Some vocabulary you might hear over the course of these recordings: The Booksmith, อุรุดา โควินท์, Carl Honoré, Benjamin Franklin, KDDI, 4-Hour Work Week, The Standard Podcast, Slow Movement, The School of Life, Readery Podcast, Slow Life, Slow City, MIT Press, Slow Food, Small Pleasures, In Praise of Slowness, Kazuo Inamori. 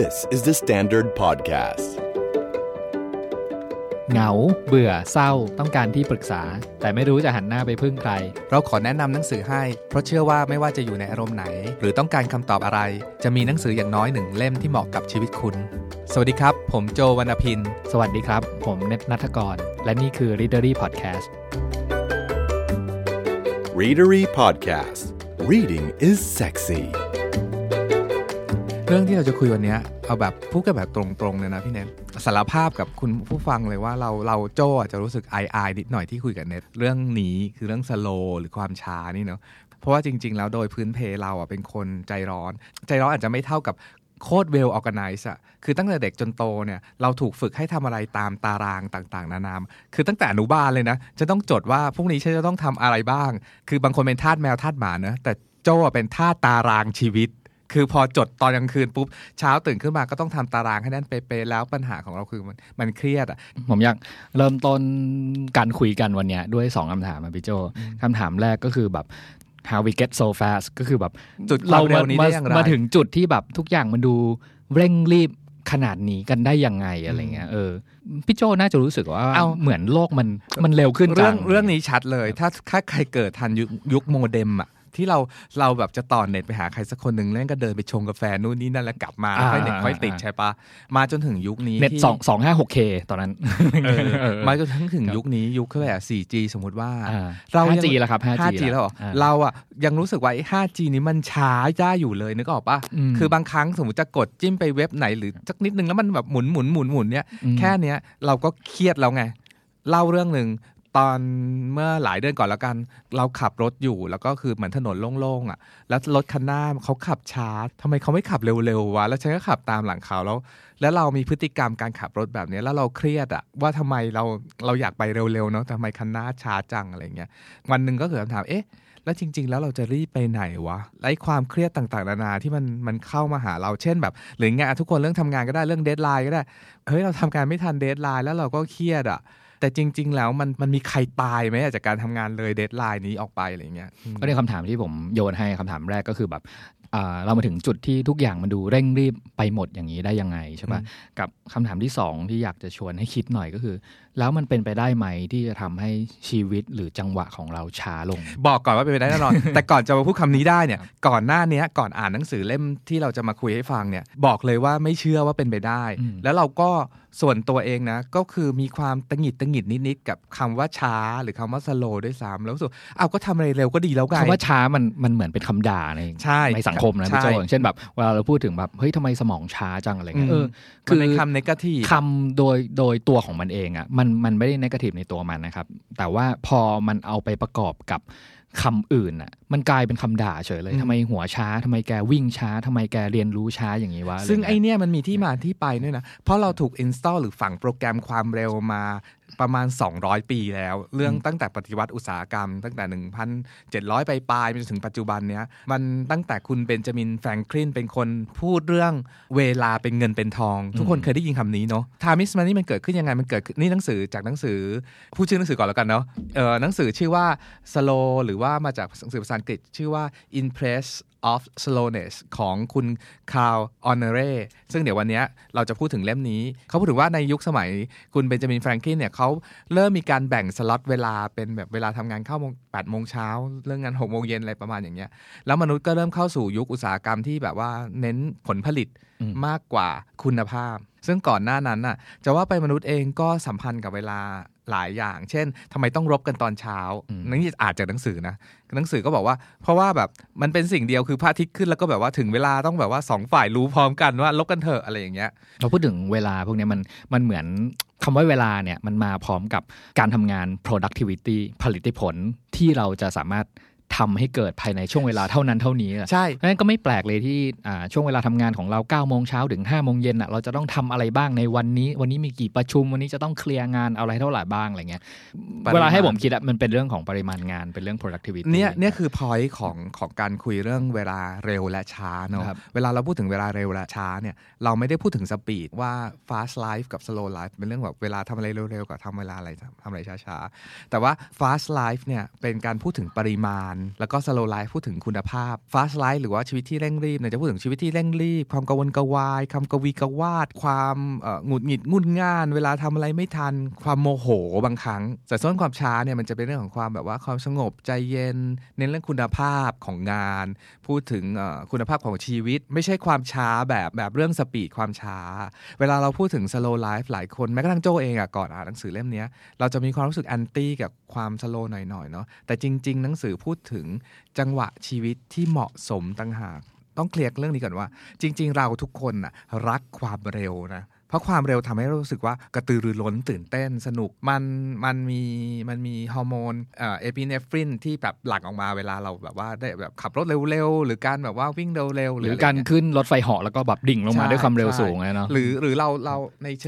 This is the Standard Podcast เหงาเบื่อเศร้าต้องการที่ปรึกษาแต่ไม่รู้จะหันหน้าไปพึ่งใครเราขอแนะนำหนังสือให้เพราะเชื่อว่าไม่ว่าจะอยู่ในอารมณ์ไหนหรือต้องการคำตอบอะไรจะมีหนังสืออย่างน้อยหนึ่งเล่มที่เหมาะกับชีวิตคุณสวัสดีครับผมโจวรรณพินสวัสดีครับผมเนตณัฐกรและนี่คือ Readery Podcast Readery Podcast Reading is sexyเรื่องที่เราจะคุยวันนี้เอาแบบพูดกันแบบตรงๆเลยนะพี่เน็ตสารภาพกับคุณผู้ฟังเลยว่าเราโจ้อาจจะรู้สึกอายนิดหน่อยที่คุยกับเน็ตเรื่องนี้คือเรื่องสโลว์หรือความช้านี่เนาะเพราะว่าจริงๆแล้วโดยพื้นเพเราอ่ะเป็นคนใจร้อนอาจจะไม่เท่ากับโคตรเวลออร์แกไนซ์อ่ะคือตั้งแต่เด็กจนโตเนี่ยเราถูกฝึกให้ทำอะไรตามตารางต่างๆนานาคือตั้งแต่อนุบาลเลยนะจะต้องจดว่าพรุ่งนี้ฉันจะต้องทำอะไรบ้างคือบางคนเป็นทาสแมวทาสหมานะแต่โจ้เป็นทาสตารางชีวิตคือพอจดตอนกลางคืนปุ๊บเช้าตื่นขึ้นมาก็ต้องทำตารางให้แน่นเป๊ะๆแล้วปัญหาของเราคือมันเครียดอ่ะผมอยากเริ่มต้นการคุยกันวันเนี้ยด้วย2คำถามอ่ะพี่โจคำถามแรกก็คือแบบ how we get so fast ก็คือแบบจุดเรามาถึงจุดที่แบบทุกอย่างมันดูเร่งรีบขนาดนี้กันได้ยังไงอะไรเงี้ยพี่โจน่าจะรู้สึกว่าเหมือนโลกมันเร็วขึ้นเรื่องนี้ชัดเลยถ้าใครเกิดทันยุคโมเด็มอ่ะที่เราแบบจะต่อเน็ตไปหาใครสักคนหนึ่งแล้วก็เดินไปชงกาแฟนู่นนี่นั่นแล้วกลับมาค่อยเน็ตค่อยติดใช่ปะมาจนถึงยุคนี้เน็ต256K ตอนนั้นมาจนถึงยุคนี้ยุคแบบ 4G สมมุติว่าเรา 5G แล้วครับ 5G แล้วเราอ่ะยังรู้สึกว่า 5G นี้มันช้าจ้าอยู่เลยนึกออกปะคือบางครั้งสมมติจะกดจิ้มไปเว็บไหนหรือสักนิดนึงแล้วมันแบบหมุนเนี่ยแค่เนี้ยเราก็เครียดแล้วไงเล่าเรื่องนึงตอนเมื่อหลายเดือนก่อนแล้วกันเราขับรถอยู่แล้วก็คือเหมือนถนนโล่งๆอ่ะแล้วรถคันหน้าเขาขับช้าทำไมเขาไม่ขับเร็วๆวะแล้วฉันก็ขับตามหลังเขาแล้วเรามีพฤติกรรมการขับรถแบบนี้แล้วเราเครียดอ่ะว่าทำไมเราอยากไปเร็วๆเนาะทำไมคันหน้าช้าจังอะไรเงี้ยวันนึงก็เกิดคำถามเอ๊ะแล้วจริงๆแล้วเราจะรีบไปไหนวะไอ้ความเครียดต่างๆนานาที่มันเข้ามาหาเราเช่นแบบหรืองานทุกคนเรื่องทำงานก็ได้เรื่องเดดไลน์ก็ได้เฮ้ยเราทำงานไม่ทันเดดไลน์แล้วเราก็เครียดอ่ะแต่จริงๆแล้วมันมีใครตายไหมจากการทำงานเลยเดดไลน์นี้ออกไปอะไรเงี้ยก็ในคำถามที่ผมโยนให้คำถามแรกก็คือแบบเรามาถึงจุดที่ทุกอย่างมันดูเร่งรีบไปหมดอย่างนี้ได้ยังไงใช่ปะกับคำถามที่2ที่อยากจะชวนให้คิดหน่อยก็คือแล้วมันเป็นไปได้ไหมที่จะทำให้ชีวิตหรือจังหวะของเราช้าลงบอกก่อนว่าเป็นไปได้แน่นอน แต่ก่อนจะมาพูดคำนี้ได้เนี่ย ก่อนหน้านี้ก่อนอ่านหนังสือเล่มที่เราจะมาคุยให้ฟังเนี่ยบอกเลยว่าไม่เชื่อว่าเป็นไปได้แล้วเราก็ส่วนตัวเองนะก็คือมีความตังหงิดนิดๆกับคำว่าช้าหรือคำว่าสโลว์ด้วยซ้ำแล้วรู้สึกเอาก็ทำอะไรเร็วก็ดีแล้วไงคำว่าช้ามันเหมือนเป็นคำด่าในสังคมนะพี่โจอย่างเช่นแบบเวลาเราพูดถึงแบบเฮ้ยทำไมสมองช้าจังอะไรเงี้ยคือคำเนกาทีฟคำโดยตัวของมันเองอ่ะมันไม่ได้เนกาทีฟในตัวมันนะครับแต่ว่าพอมันเอาไปประกอบกับคำอื่นอ่ะมันกลายเป็นคำด่าเฉยเลยทำไมหัวช้าทำไมแกวิ่งช้าทำไมแกเรียนรู้ช้าอย่างนี้วะซึ่งไอเนี้ยมันมีที่มาที่ไปด้วยนะเพราะเราถูก install หรือฝังโปรแกรมความเร็วมาประมาณ200ปีแล้วเรื่องตั้งแต่ปฏิวัติอุตสาหกรรมตั้งแต่ 1,700 ปลายๆจนถึงปัจจุบันเนี้ยมันตั้งแต่คุณเบนจามินแฟรงคลินเป็นคนพูดเรื่องเวลาเป็นเงินเป็นทองทุกคนเคยได้ยินคำนี้เนาะ Time is money มันเกิดขึ้นยังไงมันเกิดนี่หนังสือจากหนังสือผู้ชื่อหนังสือก่อนแล้วกันเนาะหนังสือชื่อว่า Slow หรือว่ามาจากหนังสือภาษาอังกฤษชื่อว่า In Praise of Slowness ของคุณ Carl Honoré ซึ่งเดี๋ยววันนี้เราจะพูดถึงเล่มนี้เขาพูดถึงว่าในยุคสมัยคุณเบนจามินแฟรงคลินเนี่ยเขาเริ่มมีการแบ่งสล็อตเวลาเป็นแบบเวลาทำงานเข้า 8 โมงเช้าเรื่องงาน 6 โมงเย็นอะไรประมาณอย่างเงี้ยแล้วมนุษย์ก็เริ่มเข้าสู่ยุคอุตสาหกรรมที่แบบว่าเน้นผลผลิตมากกว่าคุณภาพซึ่งก่อนหน้านั้นน่ะจะว่าไปมนุษย์เองก็สัมพันธ์กับเวลาหลายอย่างเช่นทำไมต้องรบกันตอนเช้านี่อ่านจากหนังสือนะหนังสือก็บอกว่าเพราะว่าแบบมันเป็นสิ่งเดียวคือพระอาทิตย์ขึ้นแล้วก็แบบว่าถึงเวลาต้องแบบว่า2ฝ่ายรู้พร้อมกันว่ารบกันเถอะอะไรอย่างเงี้ยเราพูดถึงเวลาพวกนี้มันเหมือนคำว่าเวลาเนี่ยมันมาพร้อมกับการทำงาน productivity ผลิตผลที่เราจะสามารถทำให้เกิดภายในช่วงเวลาเท่านั้นเท่านี้ใช่งั้นก็ไม่แปลกเลยที่ช่วงเวลาทำงานของเรา 9:00 นถึง 5:00 นน่ะเราจะต้องทำอะไรบ้างในวันนี้มีกี่ประชุมวันนี้จะต้องเคลียร์งานอะไรเท่าไหร่บ้างอะไรเงี้ยเวลาให้ผมคิดอะมันเป็นเรื่องของปริมาณงานเป็นเรื่อง productivity เนี่ยคือ point ของการคุยเรื่องเวลาเร็วและช้าเนาะเวลาเราพูดถึงเวลาเร็วและช้าเนี่ยเราไม่ได้พูดถึง speed ว่า fast life กับ slow life เป็นเรื่องแบบเวลาทำอะไรเร็วๆกับทำเวลาอะไรทำอะไรช้าๆแต่ว่า fast life เนี่ยเป็นการพูดถึงปริมาณ แล้วก็ Slow Life พูดถึงคุณภาพ Fast Life หรือว่าชีวิตที่เร่งรีบเนี่ยจะพูดถึงชีวิตที่เร่งรีบความกระวนกระวายคำกวีกวาดความหงุดหงิดงุ่นง่านเวลาทำอะไรไม่ทันความโมโหบางครั้งแต่ส่วนความช้าเนี่ยมันจะเป็นเรื่องของความแบบว่าความสงบใจเย็นเน้นเรื่องคุณภาพของงานพูดถึงคุณภาพของชีวิตไม่ใช่ความช้าแบบเรื่องสปีดความช้าเวลาเราพูดถึง Slow Life หลายคนแม้กระทั่งโจ้เองอะก่อนอ่านหนังสือเล่มนี้เราจะมีความรู้สึกแอนตี้กับความ slow หน่อยๆเนาะแต่จริงๆหนังสือพูดถึงจังหวะชีวิตที่เหมาะสมต่างหากต้องเคลียร์เรื่องนี้ก่อนว่าจริงๆเราทุกคนน่ะรักความเร็วนะเพราะความเร็วทำให้รู้สึกว่ากระตือรือร้นตื่นเต้นสนุกมันมีฮอร์โมนเอพิเนฟรินที่แบบหลั่งออกมาเวลาเราแบบว่าได้แบบขับรถเร็วๆหรือการแบบว่าวิ่งเร็วๆหรือการขึ้นรถไฟเหาะแล้วก็แบบดิ่งลงมาด้วยความเร็วสูงเนาะหรือเราในเ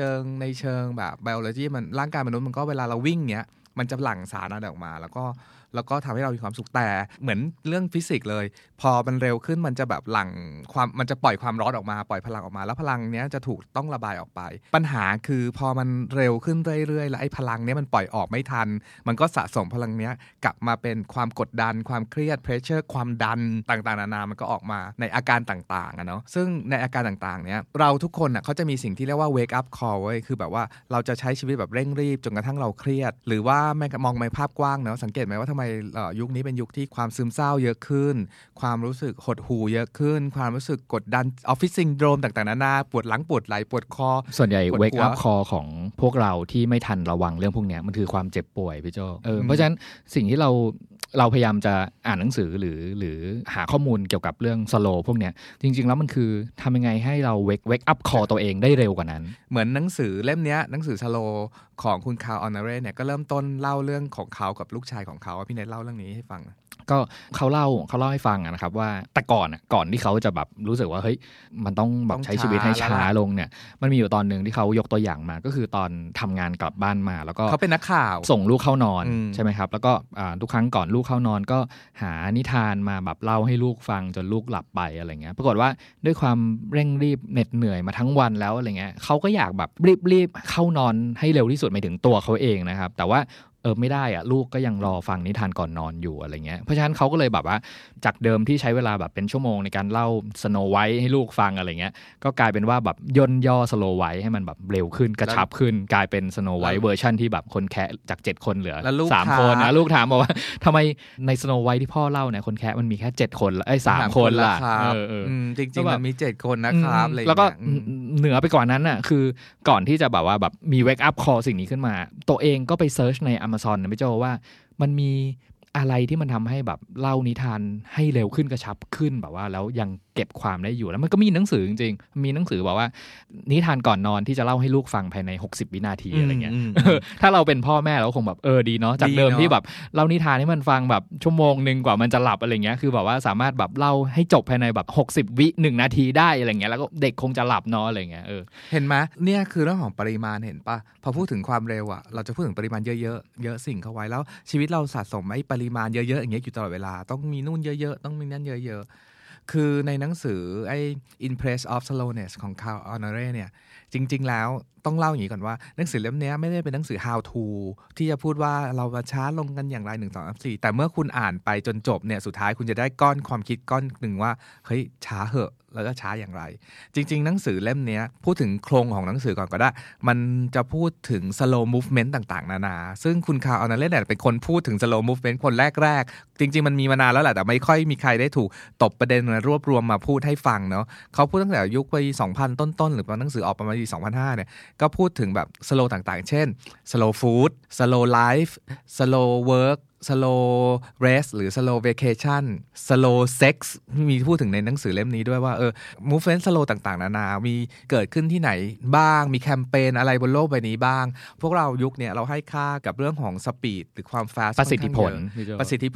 ชิงแบบไบโอโลจีมันร่างกายมนุษย์มันก็เวลาเราวิ่งเนี้ยมันจะหลั่งสารอะไรออกมาแล้วก็ทำให้เรามีความสุขแต่เหมือนเรื่องฟิสิกส์เลยพอมันเร็วขึ้นมันจะแบบหลั่งความมันจะปล่อยความร้อนออกมาปล่อยพลังออกมาแล้วพลังเนี้ยจะถูกต้องระบายออกไปปัญหาคือพอมันเร็วขึ้นเรื่อยๆแล้วไอ้พลังเนี้ยมันปล่อยออกไม่ทันมันก็สะสมพลังเนี้ยกลับมาเป็นความกดดันความเครียด pressure ความดันต่างๆนานามันก็ออกมาในอาการต่างๆอะเนาะซึ่งในอาการต่างๆเนี้ยเราทุกคนน่ะเขาจะมีสิ่งที่เรียกว่า wake up call เว้ยคือแบบว่าเราจะใช้ชีวิตแบบเร่งรีบจนกระทั่งเราเครียดหรือว่ามองไปภาพกว้างเนาะสังเกตไหมว่าทำไมยุคนี้เป็นยุคที่ความซึมเศร้าเยอะขึ้นความรู้สึกหดหู่เยอะขึ้นความรู้สึกกดดันออฟฟิศซินโดรมต่างๆนานาปวดหลังปวดไหล่ปวดคอส่วนใหญ่เวกอัพคอของพวกเราที่ไม่ทันระวังเรื่องพวกนี้มันคือความเจ็บป่วยพี่โจเพราะฉะนั้นสิ่งที่เราพยายามจะอ่านหนังสือหรือหาข้อมูลเกี่ยวกับเรื่องสโลว์พวกเนี้ยจริงๆแล้วมันคือทำยังไงให้เราเวกอัพคอตัวเองได้เร็วกว่านั้นเหมือนหนังสือเล่มนี้หนังสือสโลว์ของคุณ Carl Honoré เนี่ยก็เริ่มต้นเล่าเรื่องของเขากับลูกชายของเขาพี่เนทเล่าเรื่องนี้ให้ฟังก็เขาเล่าให้ฟังนะครับว่าแต่ก่อนที่เขาจะแบบรู้สึกว่าเฮ้ยมันต้องแบบใช้ชีวิตให้ช้าลงเนี่ยมันมีอยู่ตอนนึงที่เขายกตัวอย่างมาก็คือตอนทำงานกลับบ้านมาแล้วก็เขาเป็นนักข่าวส่งลูกเข้านอนใช่ไหมครับแล้วก็ทุกครั้งก่อนลูกเข้านอนก็หานิทานมาแบบเล่าให้ลูกฟังจนลูกหลับไปอะไรเงี้ยปรากฏว่าด้วยความเร่งรีบเหน็ดเหนื่อยมาทั้งวันแล้วอะไรเงี้ยเขาก็อยากแบบรีบเข้านอนให้เร็วที่สุดไปถึงตัวเขาเองนะครับแต่ว่าไม่ได้อะลูกก็ยังรอฟังนิทานก่อนนอนอยู่อะไรเงี้ยเพราะฉะนั้นเขาก็เลยแบบว่าจากเดิมที่ใช้เวลาแบบเป็นชั่วโมงในการเล่าสโนไวท์ให้ลูกฟังอะไรเงี้ยก็กลายเป็นว่าแบบย่นย่อสโลไวท์ให้มันแบบเร็วขึ้นกระชับขึ้นกลายเป็นสโนไวท์เวอร์ชันที่แบบคนแคะจาก7คนเหลือ3คนนะลูกถามว่าทำไมในสโนไวท์ที่พ่อเล่าเนี่ยคนแคะมันมีแค่7คนไอ้3คนล่ะจริงๆมันมี7คนนะครับแล้วก็เหนือไปกว่านั้นน่ะคือก่อนที่จะแบบว่าแบบมีเวคอัพคอสิ่งนี้ขึ้นมาตัวเองก็ไปเซิร์ชในAmazon นะพี่โจว่ามันมีอะไรที่มันทำให้แบบเล่านิทานให้เร็วขึ้นกระชับขึ้นแบบว่าแล้วยังเก็บความได้อยู่แล้วมันก็มีหนังสือจริงๆมีหนังสือบอกว่านิทานก่อนนอนที่จะเล่าให้ลูกฟังภายใน60วินาทีอะไรเงี้ย ถ้าเราเป็นพ่อแม่เราคงแบบดีเนาะจากเดิมที่แบบเล่านิทานให้มันฟังแบบชั่วโมงนึงกว่ามันจะหลับอะไรเงี้ยคือแบบว่าสามารถแบบเล่าให้จบภายในแบบ60วิ1นาทีได้อะไรเงี้ยแล้วก็เด็กคงจะหลับเนาะอะไรเงี้ยเห็นมั้ยเนี่ยคือเรื่องของปริมาณเห็นป่ะพอพูดถึงความเร็วอ่ะเราจะพูดถึงปริมาณเยอะสิ่งเข้าไว้แล้วชีวิตเราสะสมไอ้ปริมาณเยอะๆอย่างเงี้ยอยู่ตลอดเวลาต้องมีนู่นเยอะๆต้องมีนั่นเยอะๆคือในหนังสือไอ้ In Praise of Slowness ของ Carl Honoré เนี่ยจริงๆแล้วต้องเล่าอย่างนี้ก่อนว่าหนังสือเล่มนี้ไม่ได้เป็นหนังสือ how to ที่จะพูดว่าเราช้าลงกันอย่างไร 1, 2, 3, 4 แต่เมื่อคุณอ่านไปจนจบเนี่ยสุดท้ายคุณจะได้ก้อนความคิดก้อนหนึ่งว่าเฮ้ยช้าเหอะแล้วก็ช้าอย่างไรจริงๆหนังสือเล่มนี้พูดถึงโครงของหนังสือก่อนก็ได้มันจะพูดถึง slow movement ต่างๆนานาซึ่งคุณคาร์ล ฮอนอเร่เนี่ยเป็นคนพูดถึง slow movement คนแรกๆจริงๆมันมีมานานแล้วแหละแต่ไม่ค่อยมีใครได้ถูกตบประเด็นรวบรวมมาพูดให้ฟังเนาะเขาพูดตั้งแต่ยุคปี 2000 ต้นๆหรือว่าหนังสือออกประมาณปี 2005 เนี่ยก็พูดถึงแบบ slow ต่างๆเช่น slow food slow life slow work slow rest หรือ slow vacation slow sex มีพูดถึงในหนังสือเล่มนี้ด้วยว่าmovement slow ต่างๆนานามีเกิดขึ้นที่ไหนบ้างมีแคมเปญอะไรบนโลกใบนี้บ้างพวกเรายุคเนี่ยเราให้ค่ากับเรื่องของ speed หรือความ fast ประสิทธิ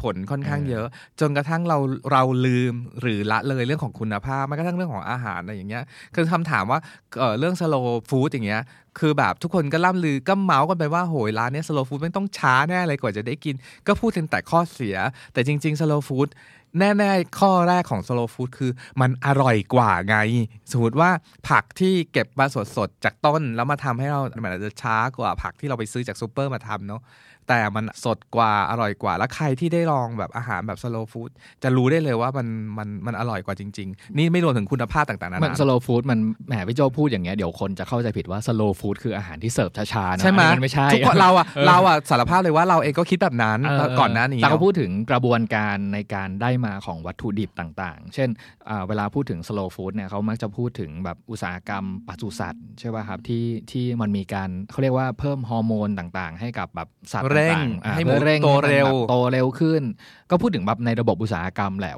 ผลค่อนข้างเยอะจนกระทั่งเราลืมหรือละเลยเรื่องของคุณภาพแม้กระทั่งเรื่องของอาหารอะไรอย่างเงี้ยคือคำถามว่าเรื่อง slow food อย่างเงี้ยคือแบบทุกคนก็ล่ำลือก็เมาส์กันไปว่าโหยร้านนี้สโลว์ฟู้ดมันต้องช้าแน่เลยกว่าจะได้กินก็พูดถึงแต่ข้อเสียแต่จริงๆสโลว์ฟู้ดแน่ๆข้อแรกของสโลว์ฟู้ดคือมันอร่อยกว่าไงสมมติว่าผักที่เก็บมาสดๆจากต้นแล้วมาทำให้เรามันอาจจะช้ากว่าผักที่เราไปซื้อจากซูเปอร์มาทำเนาะ แต่มันสดกว่าอร่อยกว่าแล้วใครที่ได้ลองแบบอาหารแบบ slow food จะรู้ได้เลยว่ามันอร่อยกว่าจริงๆนี่ไม่รวมถึงคุณภาพต่างๆนะมัน slow food มันแหมพี่โจพูดอย่างเงี้ยเดี๋ยวคนจะเข้าใจผิดว่า slow food คืออาหารที่เสิร์ฟช้าๆนะมันไม่ใช่ทุกคนเราอ่ะสารภาพเลยว่าเราเองก็คิดแบบนั้นก่อนหน้านี้แต่ก็พูดถึงกระบวนการในการได้มาของวัตถุดิบต่างๆเช่นเวลาพูดถึง slow food เนี่ยเขามักจะพูดถึงแบบอุตสาหกรรมปศุสัตว์ใช่ป่ะครับที่มันมีการเขาเรียกว่าเพิ่มฮอร์โมนต่างๆให้กับแบบสัตว์ต่างๆให้มันเร่งโตเร็วขึ้นก็พูดถึงแบบในระบบอุตสาหกรรมแหละ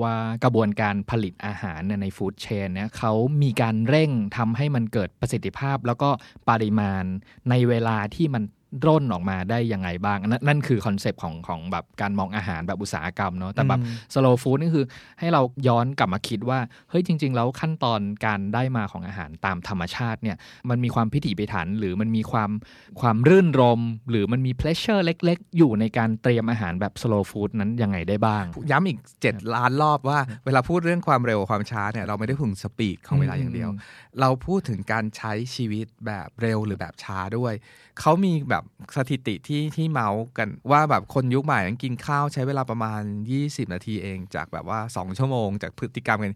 ว่ากระบวนการผลิตอาหารในฟู้ดเชนเนี่ยเขามีการเร่งทำให้มันเกิดประสิทธิภาพแล้วก็ปริมาณในเวลาที่มันร่นออกมาได้ยังไงบ้างนั่นคือคอนเซปต์ของแบบการมองอาหารแบบอุตสาหกรรมเนาะแต่แบบสโลว์ฟู้ดนี่คือให้เราย้อนกลับมาคิดว่าเฮ้ยจริงๆแล้วขั้นตอนการได้มาของอาหารตามธรรมชาติเนี่ยมันมีความพิถีพิถันหรือมันมีความรื่นรมหรือมันมีเพลชเชอร์เล็กๆอยู่ในการเตรียมอาหารแบบสโลว์ฟู้ดนั้นยังไงได้บ้างย้ำอีก7ล้านรอบว่าเวลาพูดเรื่องความเร็วความช้าเนี่ยเราไม่ได้พึงสปีดของเวลาอย่างเดียวเราพูดถึงการใช้ชีวิตแบบเร็วหรือแบบช้าด้วยเขามีแบบสถิติที่เมาส์กันว่าแบบคนยุคใหม่นั้นกินข้าวใช้เวลาประมาณ20นาทีเองจากแบบว่า2ชั่วโมงจากพฤติกรรมกัน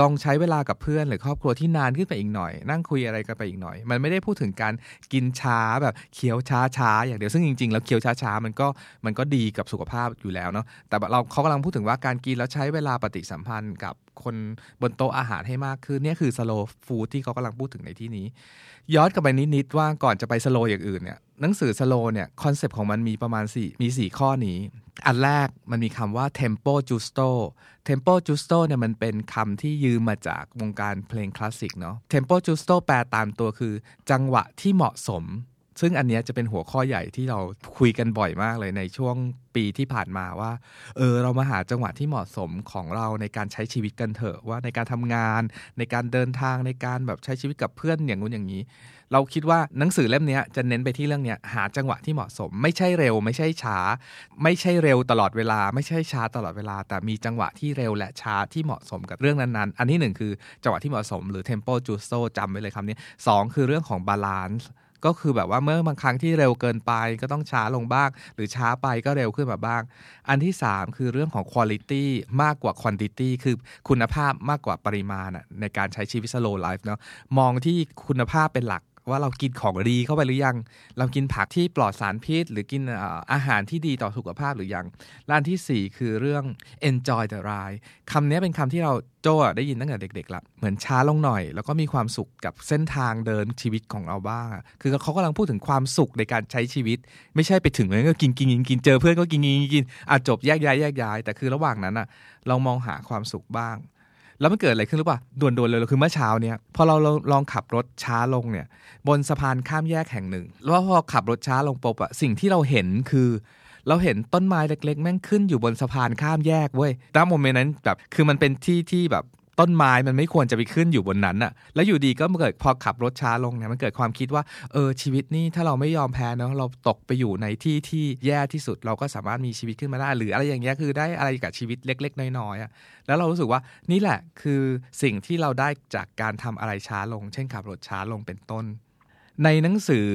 ลองใช้เวลากับเพื่อนหรือครอบครัวที่นานขึ้นไปอีกหน่อยนั่งคุยอะไรกันไปอีกหน่อยมันไม่ได้พูดถึงการกินช้าแบบเคี้ยวช้าๆอย่างเดียวซึ่งจริงๆแล้วเคี้ยวช้าๆมันก็ดีกับสุขภาพอยู่แล้วเนาะแต่เขากำลังพูดถึงว่าการกินแล้วใช้เวลาปฏิสัมพันธ์กับคนบนโต๊ะอาหารให้มากขึ้นนี่คือ slow food ที่เขากำลังพูดถึงในที่นี้ย้อนกลับไปนิดๆว่าก่อนจะไป slow อย่างอื่นเนี่ยหนังสือ slow เนี่ยคอนเซปต์ของมันมีประมาณ4ข้อนี้อันแรกมันมีคำว่า tempo justo tempo justo เนี่ยมันเป็นคำที่ยืมมาจากวงการเพลงคลาสสิกเนาะ tempo justo แปลตามตัวคือจังหวะที่เหมาะสมซึ่งอันนี้จะเป็นหัวข้อใหญ่ที่เราคุยกันบ่อยมากเลยในช่วงปีที่ผ่านมาว่าเรามาหาจังหวะที่เหมาะสมของเราในการใช้ชีวิตกันเถอะว่าในการทำงานในการเดินทางในการแบบใช้ชีวิตกับเพื่อนอย่างนู้นอย่างนี้เราคิดว่าหนังสือเล่มนี้จะเน้นไปที่เรื่องนี้หาจังหวะที่เหมาะสมไม่ใช่เร็วไม่ใช่ช้าไม่ใช่เร็วตลอดเวลาไม่ใช่ช้าตลอดเวลาแต่มีจังหวะที่เร็วและช้าที่เหมาะสมกับเรื่องนั้นๆอันที่1คือจังหวะที่เหมาะสมหรือ tempo justo จำไว้เลยคำนี้2คือเรื่องของ balanceก็คือแบบว่าเมื่อบางครั้งที่เร็วเกินไปก็ต้องช้าลงบ้างหรือช้าไปก็เร็วขึ้นมาบ้างอันที่3คือเรื่องของ quality มากกว่า quantity คือคุณภาพมากกว่าปริมาณในการใช้ชีวิต slow life เนาะมองที่คุณภาพเป็นหลักว่าเรากินของดีเข้าไปหรือยังเรากินผักที่ปลอดสารพิษหรือกินอาหารที่ดีต่อสุขภาพหรือยังด้านที่4คือเรื่อง enjoy the ride คำนี้เป็นคำที่เราโจ้ได้ยินตั้งแต่เด็กๆละเหมือนช้าลงหน่อยแล้วก็มีความสุขกับเส้นทางเดินชีวิตของเราบ้างคือเขากำลังพูดถึงความสุขในการใช้ชีวิตไม่ใช่ไปถึงแล้วก็กินเจอเพื่อนก็กินอ่ะจบแยกย้ายแต่คือระหว่างนั้นอ่ะเรามองหาความสุขบ้างแล้วมันเกิดอะไรขึ้นหรือเปล่าด่วนเลยคือเมื่อเช้าเนี่ยพอเราลองขับรถช้าลงเนี่ยบนสะพานข้ามแยกแห่งหนึ่งแล้วพอขับรถช้าลงปุ๊บอะสิ่งที่เราเห็นคือเราเห็นต้นไม้เล็กๆแม่งขึ้นอยู่บนสะพานข้ามแยกเว้ยณโมเมนต์นั้นแบบคือมันเป็นที่แบบต้นไม้มันไม่ควรจะไปขึ้นอยู่บนนั้นอะแล้วอยู่ดีก็เกิดพอขับรถช้าลงเนี่ยมันเกิดความคิดว่าชีวิตนี่ถ้าเราไม่ยอมแพ้เนาะเราตกไปอยู่ในที่ที่แย่ที่สุดเราก็สามารถมีชีวิตขึ้นมาได้หรืออะไรอย่างเงี้ยคือได้อะไรกับชีวิตเล็กๆน้อยๆอะแล้วเรารู้สึกว่านี่แหละคือสิ่งที่เราได้จากการทำอะไรช้าลงเช่นขับรถช้าลงเป็นต้นในหนังสือ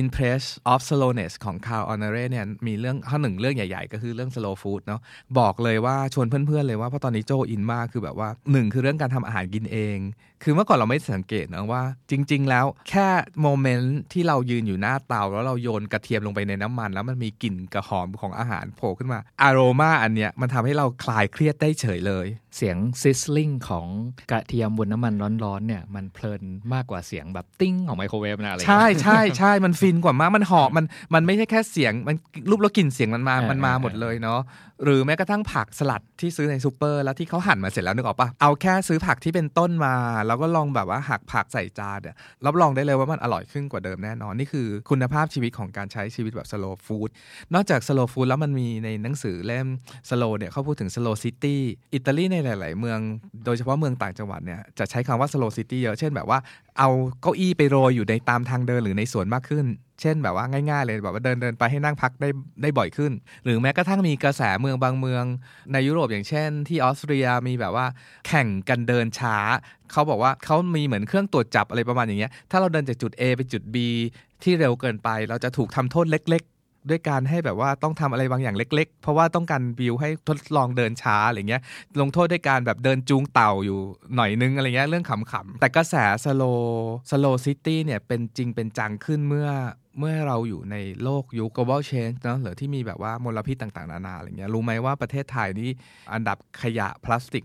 In Praise of Slowness ของ Carl Honoré เนี่ยมีเรื่องข้อหนึ่งเรื่องใหญ่ๆก็คือเรื่อง slow food เนาะบอกเลยว่าชวนเพื่อนๆเลยว่าเพราะตอนนี้โจอินมากคือแบบว่า1คือเรื่องการทำอาหารกินเองคือเมื่อก่อนเราไม่สังเกตนะว่าจริงๆแล้วแค่โมเมนต์ที่เรายืนอยู่หน้าเตาแล้วเราโยนกระเทียมลงไปในน้ำมันแล้วมันมีกลิ่นกระหอมของอาหารโผล่ขึ้นมาอารมาอันเนี้ยมันทำให้เราคลายเครียดได้เฉยเลยเสียง sizzling ของกระเทียมบนน้ำมันร้อนๆเนี่ยมันเพลินมากกว่าเสียงแบบติ้งของไมโครเวฟนะอะไรใช่ใช่ใช่มันฟินกว่ามากมันหอมมันไม่ใช่แค่เสียงมันรูปแล้วกลิ่นเสียงมันมาหมดเลยเนาะหรือแม้กระทั่งผักสลัดที่ซื้อในซูเปอร์แล้วที่เขาหั่นมาเสร็จแล้วนึกออกปะเอาแค่ซื้อผักที่เป็นต้นมาแล้วก็ลองแบบว่าหักผักใส่จานเนี่ยรับรองได้เลยว่ามันอร่อยขึ้นกว่าเดิมแน่นอนนี่คือคุณภาพชีวิตของการใช้ชีวิตแบบ slow food นอกจาก slow food แล้วมันมีในหนังสือเล่ม slow เนี่ยเขาพูดถึง slow city อิตาลีในหลายๆเมืองโดยเฉพาะเมืองต่างจังหวัดเนี่ยจะใช้คำว่า slow city เยอะเช่นแบบว่าเอาเก้าอี้ไปโรยอยู่ในตามทางเดินหรือในสวนมากขึ้นเช่นแบบว่าง่ายๆเลยแบบว่าเดินไปให้นั่งพักได้บ่อยขึ้นหรือแม้กระทั่งมีกระแสเมืองบางเมืองในยุโรปอย่างเช่นที่ออสเตรียมีแบบว่าแข่งกันเดินช้าเขาบอกว่าเขามีเหมือนเครื่องตรวจจับอะไรประมาณอย่างเงี้ยถ้าเราเดินจากจุด A ไปจุด B ที่เร็วเกินไปเราจะถูกทำโทษเล็ก ด้วยการให้แบบว่าต้องทำอะไรบางอย่างเล็กๆเพราะว่าต้องการบิวให้ทดลองเดินช้าอะไรเงี้ยลงโทษด้วยการแบบเดินจูงเต่าอยู่หน่อยนึงอะไรเงี้ยเรื่องขำๆแต่กระแสSlow City เนี่ยเป็นจริงเป็นจังขึ้นเมื่อเราอยู่ในโลกยุค global change เนาะหรือที่มีแบบว่ามลพิษต่างๆนานาอะไรเงี้ยรู้ไหมว่าประเทศไทยนี่อันดับขยะพลาสติก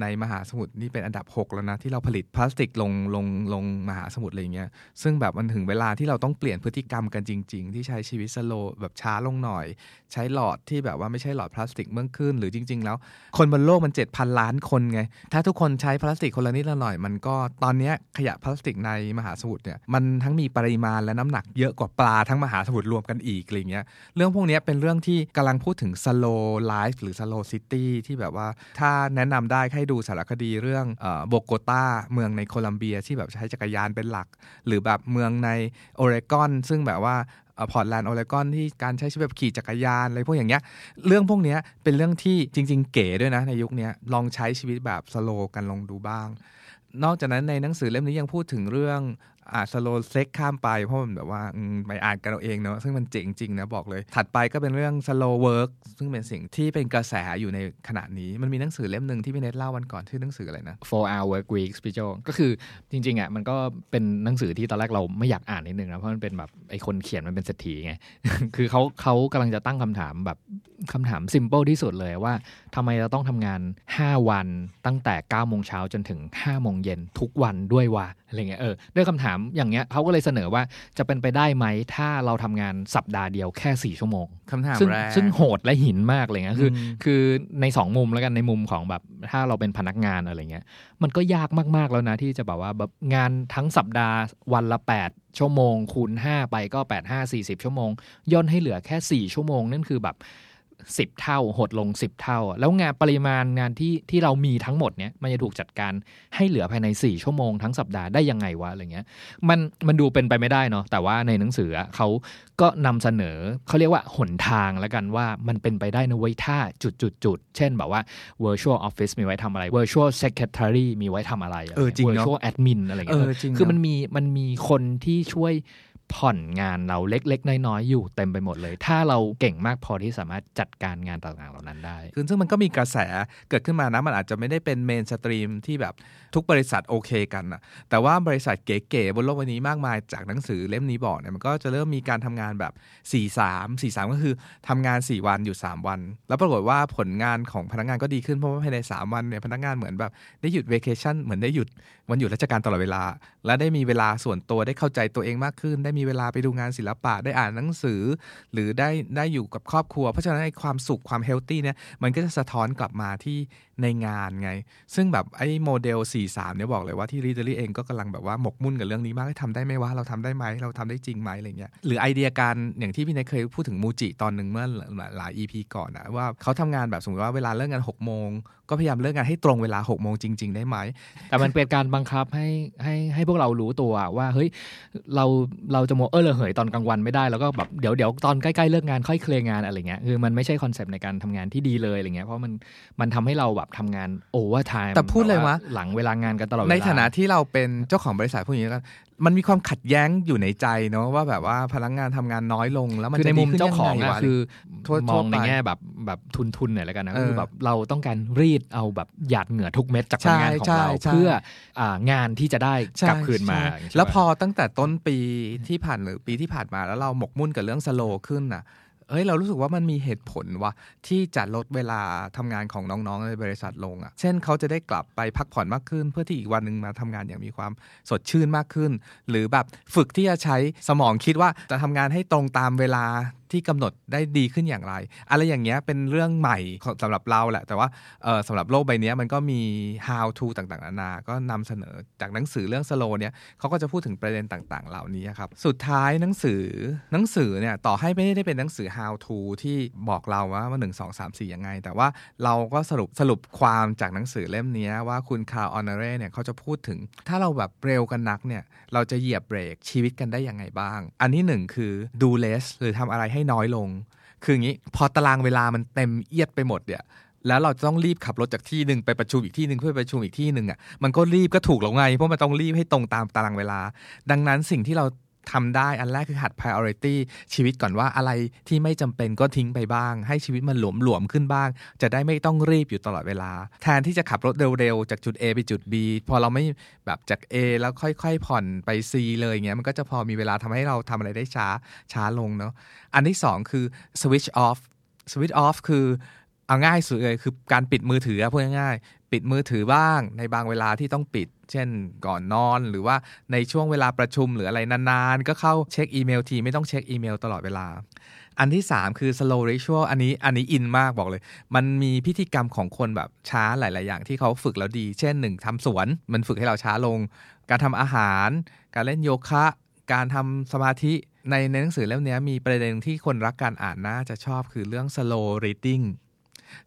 ในมหาสมุทรนี่เป็นอันดับ6แล้วนะที่เราผลิตพลาสติกลงมหาสมุทรอะไรเงี้ยซึ่งแบบมันถึงเวลาที่เราต้องเปลี่ยนพฤติกรรมกันจริงๆที่ใช้ชีวิตสโลว์แบบช้าลงหน่อยใช้หลอดที่แบบว่าไม่ใช่หลอดพลาสติกเมื่อคืนหรือจริงๆแล้วคนบนโลกมัน 7,000 ล้านคนไงถ้าทุกคนใช้พลาสติกคนละนิดละหน่อยมันก็ตอนเนี้ยขยะพลาสติกในมหาสมุทรเนี่ยมันทั้งมีปริมาณและน้ำหนักเยอะกว่าปลาทั้งมหาสมุทรรวมกันอีกอะไรเงี้ยเรื่องพวกนี้เป็นเรื่องที่กำลังพูดถึง slow life หรือ slow city ที่แบบว่าถ้าแนะนำได้ให้ดูสารคดีเรื่องโบโกตาเมืองในโคลัมเบียที่แบบใช้จักรยานเป็นหลักหรือแบบเมืองในโอเรกอนซึ่งแบบว่าพอร์ตแลนด์โอเรกอนที่การใช้ชีวิตแบบขี่จักรยานอะไรพวกอย่างเงี้ยเรื่องพวกนี้เป็นเรื่องที่จริงๆเก๋ด้วยนะในยุคนี้ลองใช้ชีวิตแบบ slow กันลองดูบ้างนอกจากนั้นในหนังสือเล่มนี้ยังพูดถึงเรื่องslow sex ข้ามไปเพราะมันแบบว่าไปอ่านกันเอาเองเนาะซึ่งมันเจ๋งจริงนะบอกเลยถัดไปก็เป็นเรื่อง slow work ซึ่งเป็นสิ่งที่เป็นกระแสอยู่ในขณะนี้มันมีหนังสือเล่มนึงที่พี่เนทเล่าวันก่อนชื่อหนังสืออะไรนะ 4-hour work weeks พี่โจก็คือจริงๆอ่ะมันก็เป็นหนังสือที่ตอนแรกเราไม่อยากอ่านนิดนึงนะเพราะมันเป็นแบบไอ้คนเขียนมันเป็นเศรษฐีไง คือเค้ากำลังจะตั้งคำถามแบบคำถาม simple ที่สุดเลยว่าทำไมเราต้องทำงาน5วันตั้งแต่ 9:00 นจนถึง 5:00 นทุกวันด้วยวะอะไรเงี้ยด้วยคำถามอย่างเงี้ยเขาก็เลยเสนอว่าจะเป็นไปได้ไหมถ้าเราทำงานสัปดาห์เดียวแค่4ชั่วโมงคำถามแรกซึ่งโหดและหินมากเลยนะคือใน2มุมแล้วกันในมุมของแบบถ้าเราเป็นพนักงานอะไรเงี้ยมันก็ยากมากๆแล้วนะที่จะแบบว่าแบบงานทั้งสัปดาห์วันละ8ชั่วโมงคูณ5ไปก็8 5 40ชั่วโมงย่นให้เหลือแค่4ชั่วโมงนั่นคือแบบ10เท่าหดลง10เท่าแล้วงานปริมาณงานที่เรามีทั้งหมดเนี่ยมันจะถูกจัดการให้เหลือภายใน4ชั่วโมงทั้งสัปดาห์ได้ยังไงวะอะไรเงี้ยมันดูเป็นไปไม่ได้เนาะแต่ว่าในหนังสือเขาก็นำเสนอเขาเรียกว่าหนทางละกันว่ามันเป็นไปได้นะเว้ยถ้าจุดๆๆเช่นแบบว่า virtual office มีไว้ทำอะไร virtual secretary มีไว้ทำอะไร virtual admin อะไรเงี้ยคือมันมีคนที่ช่วยผ่อนงานเราเล็กๆน้อยๆอยู่เต็มไปหมดเลยถ้าเราเก่งมากพอที่สามารถจัดการงานต่างๆเหล่านั้นได้คือซึ่งมันก็มีกระแสเกิดขึ้นมานะมันอาจจะไม่ได้เป็นเมนสตรีมที่แบบทุกบริษัทโอเคกันนะแต่ว่าบริษัทเก๋ๆบนโลกวันนี้มากมายจากหนังสือเล่มนี้บอกเนี่ยมันก็จะเริ่มมีการทำงานแบบ 4-3 4-3 ก็คือทำงาน4วันอยู่3วันแล้วปรากฏว่าผลงานของพนักงานก็ดีขึ้นเพราะว่าภายใน3วันเนี่ยพนักงานเหมือนแบบได้หยุดเวเคชั่นเหมือนได้หยุดวันหยุดราชการตลอดเวลาและได้มีเวลาส่วนตัวได้เข้าใจตัวเองมากขึ้นมีเวลาไปดูงานศิลปะได้อ่านหนังสือหรือได้อยู่กับครอบครัวเพราะฉะนั้นไอ้ความสุขความเฮลตี้เนี่ยมันก็จะสะท้อนกลับมาที่ในงานไงซึ่งแบบไอ้โมเดล 4-3 เนี่ยบอกเลยว่าที่ Readery เองก็กำลังแบบว่าหมกมุ่นกับเรื่องนี้มากให้ทำได้ไหมวะเราทำได้ไหมเราทำได้จริงไหมอะไรเงี้ยหรือไอเดียการอย่างที่พี่นายเคยพูดถึงมูจิตอนนึงเมื่อหลาย EP ก่อนนะว่าเขาทำงานแบบสมมติว่าเวลาเลิกงาน 6 โมงก็พยายามเลิกงานให้ตรงเวลา 6 โมงจริงๆได้ไหมแต่มันเป็นการบังคับให้พวกเรารู้ตัวว่าเฮ้ยเราจะโมเหยตอนกลางวันไม่ได้แล้วก็แบบเดี๋ยวตอนใกล้ๆเลิกงานค่อยเคลียร์งานอะไรเงี้ยคือมันไม่ใช่คอนเซ็ปต์ในการทำงานที่ดีเลยอะไรเงี้ยเพราะมันทำให้เราแบบทำงานโอเวอร์ไทม์แต่พูดเลยวะหลังเวลางานกันตลอดในฐานะที่เราเป็นเจ้าของบริษัทพวกนี้แล้วมันมีความขัดแย้งอยู่ในใจเนาะว่าแบบว่าพนักงานทำงานน้อยลงแล้วมันจะในมุมเจ้าของอะคือมองในแง่แบบทุนเนี่ยแล้วกันนะคือแบบเราต้องการรีดเอาแบบหยาดเหงื่อทุกเม็ดจากพนักงานของเราเพื่องานที่จะได้กลับคืนมาแล้วพอตั้งแต่ต้นปีที่ผ่านหรือปีที่ผ่านมาแล้วเราหมกมุ่นกับเรื่องสโลว์ขึ้นน่ะเรารู้สึกว่ามันมีเหตุผลวะที่จะลดเวลาทำงานของน้องๆในบริษัทลงอ่ะเช่นเขาจะได้กลับไปพักผ่อนมากขึ้นเพื่อที่อีกวันนึงมาทำงานอย่างมีความสดชื่นมากขึ้นหรือแบบฝึกที่จะใช้สมองคิดว่าจะทำงานให้ตรงตามเวลาที่กำหนดได้ดีขึ้นอย่างไรอะไรอย่างเงี้ยเป็นเรื่องใหม่สำหรับเราแหละแต่ว่าสำหรับโลกใบนี้มันก็มี how to ต่างๆนานาก็นำเสนอจากหนังสือเรื่อง slow เนี่ยเขาก็จะพูดถึงประเด็นต่างๆเหล่านี้ครับสุดท้ายหนังสือเนี่ยต่อให้ไม่ได้เป็นหนังสือ how to ที่บอกเราว่า1 2 3 4ยังไงแต่ว่าเราก็สรุปความจากหนังสือเล่มนี้ว่าคุณ Carl Honoré เนี่ยเขาจะพูดถึงถ้าเราแบบเร็วกันนักเนี่ยเราจะเหยียบเบรกชีวิตกันได้ยังไงบ้างอันที่1คือ do less หรือทำอะไรให้น้อยลงคืออย่างนี้พอตารางเวลามันเต็มเอียดไปหมดเนี่ยแล้วเราต้องรีบขับรถจากที่หนึ่งไปประชุมอีกที่หนึ่งเพื่อประชุมอีกที่หนึ่งอ่ะมันก็รีบก็ถูกแล้วไงเพราะมันต้องรีบให้ตรงตามตารางเวลาดังนั้นสิ่งที่เรา ทำได้อันแรกคือหัด priority ชีวิตก่อนว่าอะไรที่ไม่จำเป็นก็ทิ้งไปบ้างให้ชีวิตมันหลวมๆขึ้นบ้างจะได้ไม่ต้องรีบอยู่ตลอดเวลาแทนที่จะขับรถเร็วๆจากจุด A ไปจุด B พอเราไม่แบบจาก A แล้วค่อยๆผ่อนไป C เลยอย่างเงี้ยมันก็จะพอมีเวลาทำให้เราทำอะไรได้ช้าลงเนาะอันที่สองคือ switch off คือเอาง่ายสุดเลยคือการปิดมือถือพูดง่ายๆปิดมือถือบ้างในบางเวลาที่ต้องปิดเช่นก่อนนอนหรือว่าในช่วงเวลาประชุมหรืออะไรนานๆก็เข้าเช็คอีเมลทีไม่ต้องเช็คอีเมลตลอดเวลาอันที่3คือ slow ritual อันนี้อินมากบอกเลยมันมีพิธีกรรมของคนแบบช้าหลายๆอย่างที่เขาฝึกแล้วดีเช่น1ทำสวนมันฝึกให้เราช้าลงการทำอาหารการเล่นโยคะการทำสมาธิในหนังสือเล่มนี้มีประเด็นที่คนรักการอ่านน่าจะชอบคือเรื่อง slow reading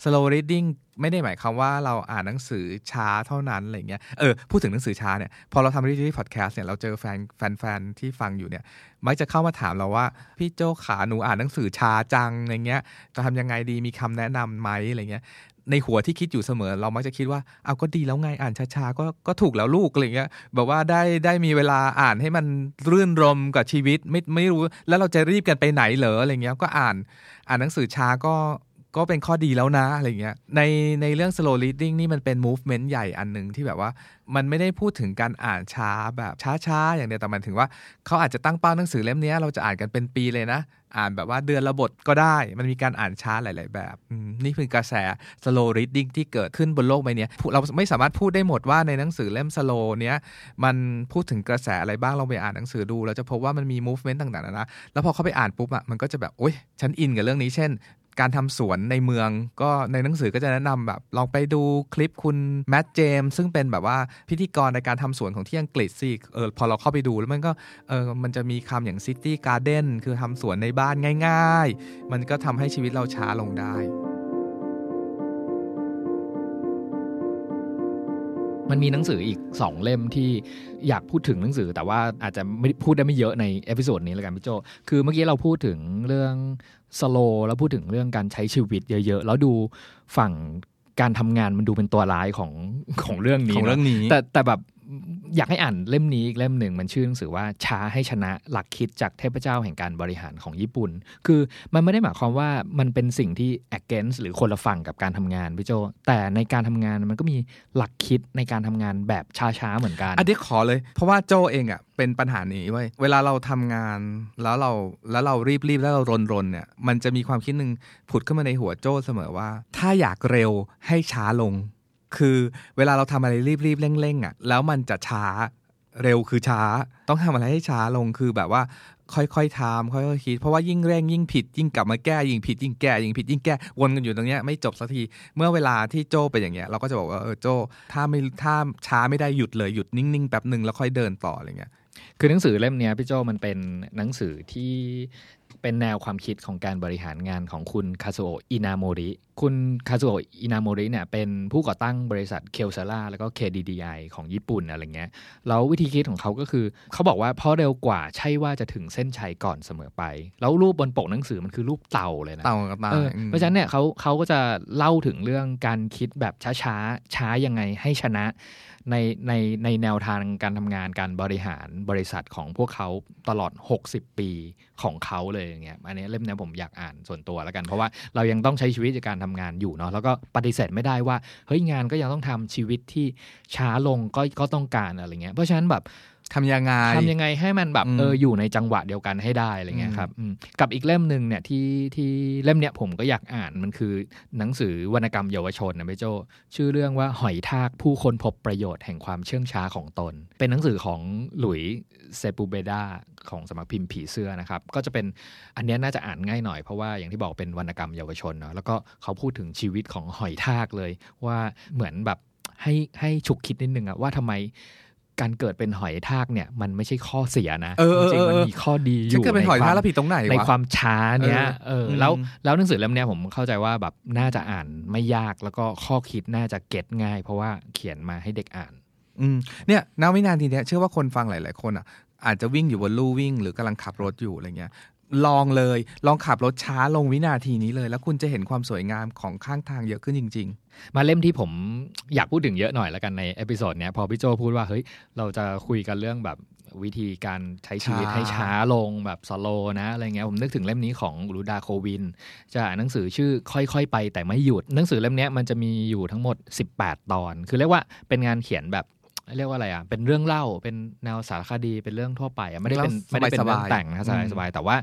slow readingไม่ได้หมายความว่าเราอ่านหนังสือช้าเท่านั้นอะไรเงี้ยพูดถึงหนังสือช้าเนี่ยพอเราทำ Readery Podcast เนี่ยเราเจอแฟนที่ฟังอยู่เนี่ยมักจะเข้ามาถามเราว่าพี่โจ้ขาหนูอ่านหนังสือช้าจังอะไรเงี้ยจะทำยังไงดีมีคำแนะนำไหมอะไรเงี้ยในหัวที่คิดอยู่เสมอเรามักจะคิดว่าเอาก็ดีแล้วไงอ่านช้าๆก็ถูกแล้วลูกอะไรเงี้ยแบบว่าได้มีเวลาอ่านให้มันรื่นรมกับชีวิตไม่รู้แล้วเราจะรีบกันไปไหนเหรออะไรเงี้ยก็อ่านหนังสือช้าก็เป็นข้อดีแล้วนะอะไรเงี้ยในเรื่อง slow reading นี่มันเป็น movement ใหญ่อันนึงที่แบบว่ามันไม่ได้พูดถึงการอ่านช้าแบบช้าๆอย่างเดียวแต่มันถึงว่าเขาอาจจะตั้งเป้าหนังสือเล่มนี้เราจะอ่านกันเป็นปีเลยนะอ่านแบบว่าเดือนละบทก็ได้มันมีการอ่านช้าหลายๆแบบนี่คือกระแส slow reading ที่เกิดขึ้นบนโลกใบนี้เราไม่สามารถพูดได้หมดว่าในหนังสือเล่ม slow เนี้ยมันพูดถึงกระแสอะไรบ้างเราไปอ่านหนังสือดูเราจะพบว่ามันมี movement ต่างๆนะแล้วพอเขาไปอ่านปุ๊บอ่ะมันก็จะแบบโอ๊ยฉันอินกับเรื่องนี้เช่นการทำสวนในเมืองก็ในหนังสือก็จะแนะนำแบบลองไปดูคลิปคุณแมทเจมส์ซึ่งเป็นแบบว่าพิธีกรในการทำสวนของที่อังกฤษสิพอเราเข้าไปดูแล้วมันก็มันจะมีคำอย่าง City Garden คือทำสวนในบ้านง่ายๆมันก็ทำให้ชีวิตเราช้าลงได้มันมีหนังสืออีก2เล่มที่อยากพูดถึงหนังสือแต่ว่าอาจจะไม่พูดได้ไม่เยอะในเอพิโซดนี้แล้วกันพี่โจคือเมื่อกี้เราพูดถึงเรื่อง slow แล้วพูดถึงเรื่องการใช้ชีวิตเยอะๆแล้วดูฝั่งการทำงานมันดูเป็นตัวร้ายของเรื่องนี้แต่แบบอยากให้อ่านเล่มนี้อีกเล่มหนึ่งมันชื่อหนังสือว่าช้าให้ชนะหลักคิดจากเทพเจ้าแห่งการบริหารของญี่ปุ่นคือมันไม่ได้หมายความว่ามันเป็นสิ่งที่ against หรือคนละฝั่งกับการทำงานพี่โจแต่ในการทำงานมันก็มีหลักคิดในการทำงานแบบช้าๆเหมือนกันอันนี้ขอเลยเพราะว่าโจเองอ่ะเป็นปัญหานี้เว้ยเวลาเราทำงานแล้วเรารีบแล้วเรารนเนี่ยมันจะมีความคิดนึงผุดขึ้นมาในหัวโจเสมอว่าถ้าอยากเร็วให้ช้าลงคือเวลาเราทำอะไรรีบๆเร่งๆอ่ะแล้วมันจะช้าเร็วคือช้าต้องทำอะไรให้ช้าลงคือแบบว่าค่อยๆทำค่อยๆคิดเพราะว่ายิ่งเร่งยิ่งผิดยิ่งกลับมาแก้ยิ่งผิดยิ่งแก้ยิ่งผิดยิ่งแก้วนกันอยู่ตรงเนี้ยไม่จบสักทีเมื่อเวลาที่โจ้ไปอย่างเงี้ยเราก็จะบอกว่าโจ้ถ้าช้าไม่ได้หยุดเลยหยุดนิ่งๆแป๊บนึงแล้วค่อยเดินต่ออะไรเงี้ยคือหนังสือเล่มนี้พี่โจ้มันเป็นหนังสือที่เป็นแนวความคิดของการบริหารงานของคุณคาซุโอะอินาโมริคุณคาซุโอะอินาโมริเนี่ยเป็นผู้ก่อตั้งบริษัทเคลซาร่าแล้วก็ KDDI ของญี่ปุ่นอะไรเงี้ยแล้ววิธีคิดของเขาก็คือเขาบอกว่าเพราะเร็วกว่าใช่ว่าจะถึงเส้นชัยก่อนเสมอไปแล้วรูปบนปกหนังสือมันคือรูปเต่าเลยนะเต่ากับมาเพราะฉะนั้นเนี่ยเขาก็จะเล่าถึงเรื่องการคิดแบบช้ายังไงให้ชนะในแนวทางการทำงานการบริหารบริษัทของพวกเขาตลอด60ปีของเขาเลยอย่างเงี้ยอันนี้เล่มนี้ผมอยากอ่านส่วนตัวแล้วกันเพราะว่าเรายังต้องใช้ชีวิตจากการทำงานอยู่เนาะแล้วก็ปฏิเสธไม่ได้ว่าเฮ้ยงานก็ยังต้องทำชีวิตที่ช้าลงก็ต้องการอะไรเงี้ยเพราะฉะนั้นแบบทำยังไงให้มันแบบอยู่ในจังหวะเดียวกันให้ได้อะไรเงี้ยครับกับอีกเล่มนึงเนี่ยที่เล่มเนี้ยผมก็อยากอ่านมันคือหนังสือวรรณกรรมเยาวชนนะพี่โจชื่อเรื่องว่าหอยทากผู้คนพบประโยชน์แห่งความเชื่องช้าของตนเป็นหนังสือของหลุยส์เซปูเบดาของสำนักพิมพ์ผีเสื้อนะครับก็จะเป็นอันนี้น่าจะอ่านง่ายหน่อยเพราะว่าอย่างที่บอกเป็นวรรณกรรมเยาวชนเนาะแล้วก็เขาพูดถึงชีวิตของหอยทากเลยว่าเหมือนแบบให้ฉุกคิดนิดนึงอะว่าทำไมการเกิดเป็นหอยทากเนี่ยมันไม่ใช่ข้อเสียนะจริงๆมันมีข้อดีอยู่ในความช้าเนี่ยแล้วหนังสือเล่มนี้ผมเข้าใจว่าแบบน่าจะอ่านไม่ยากแล้วก็ข้อคิดน่าจะเก็ทง่ายเพราะว่าเขียนมาให้เด็กอ่านเนี่ยณวินาทีนี้เชื่อว่าคนฟังหลายๆคนอ่ะอาจจะวิ่งอยู่บนลู่วิ่งหรือกำลังขับรถอยู่อะไรเงี้ย ลองเลยลองขับรถช้าลงวินาทีนี้เลยแล้วคุณจะเห็นความสวยงามของข้างทางเยอะขึ้นจริงๆมาเล่มที่ผมอยากพูดถึงเยอะหน่อยแล้วกันในเอพิโซดเนี้ยพอพี่โจพูดว่าเฮ้ยเราจะคุยกันเรื่องแบบวิธีการใช้ชีวิตให้ช้าลงแบบสโลว์นะอะไรเงี้ยผมนึกถึงเล่มนี้ของอุรุดาโควินจะอ่านหนังสือชื่อค่อยๆไปแต่ไม่หยุดหนังสือเล่มนี้มันจะมีอยู่ทั้งหมด18ตอนคือเรียกว่าเป็นงานเขียนแบบเรียกว่าอะไรอ่ะเป็นเรื่องเล่าเป็นแนวสารคดีเป็นเรื่องทั่วไปอ่ะไม่ได้เป็นเรื่องแต่งนะสบายๆแต่ว่า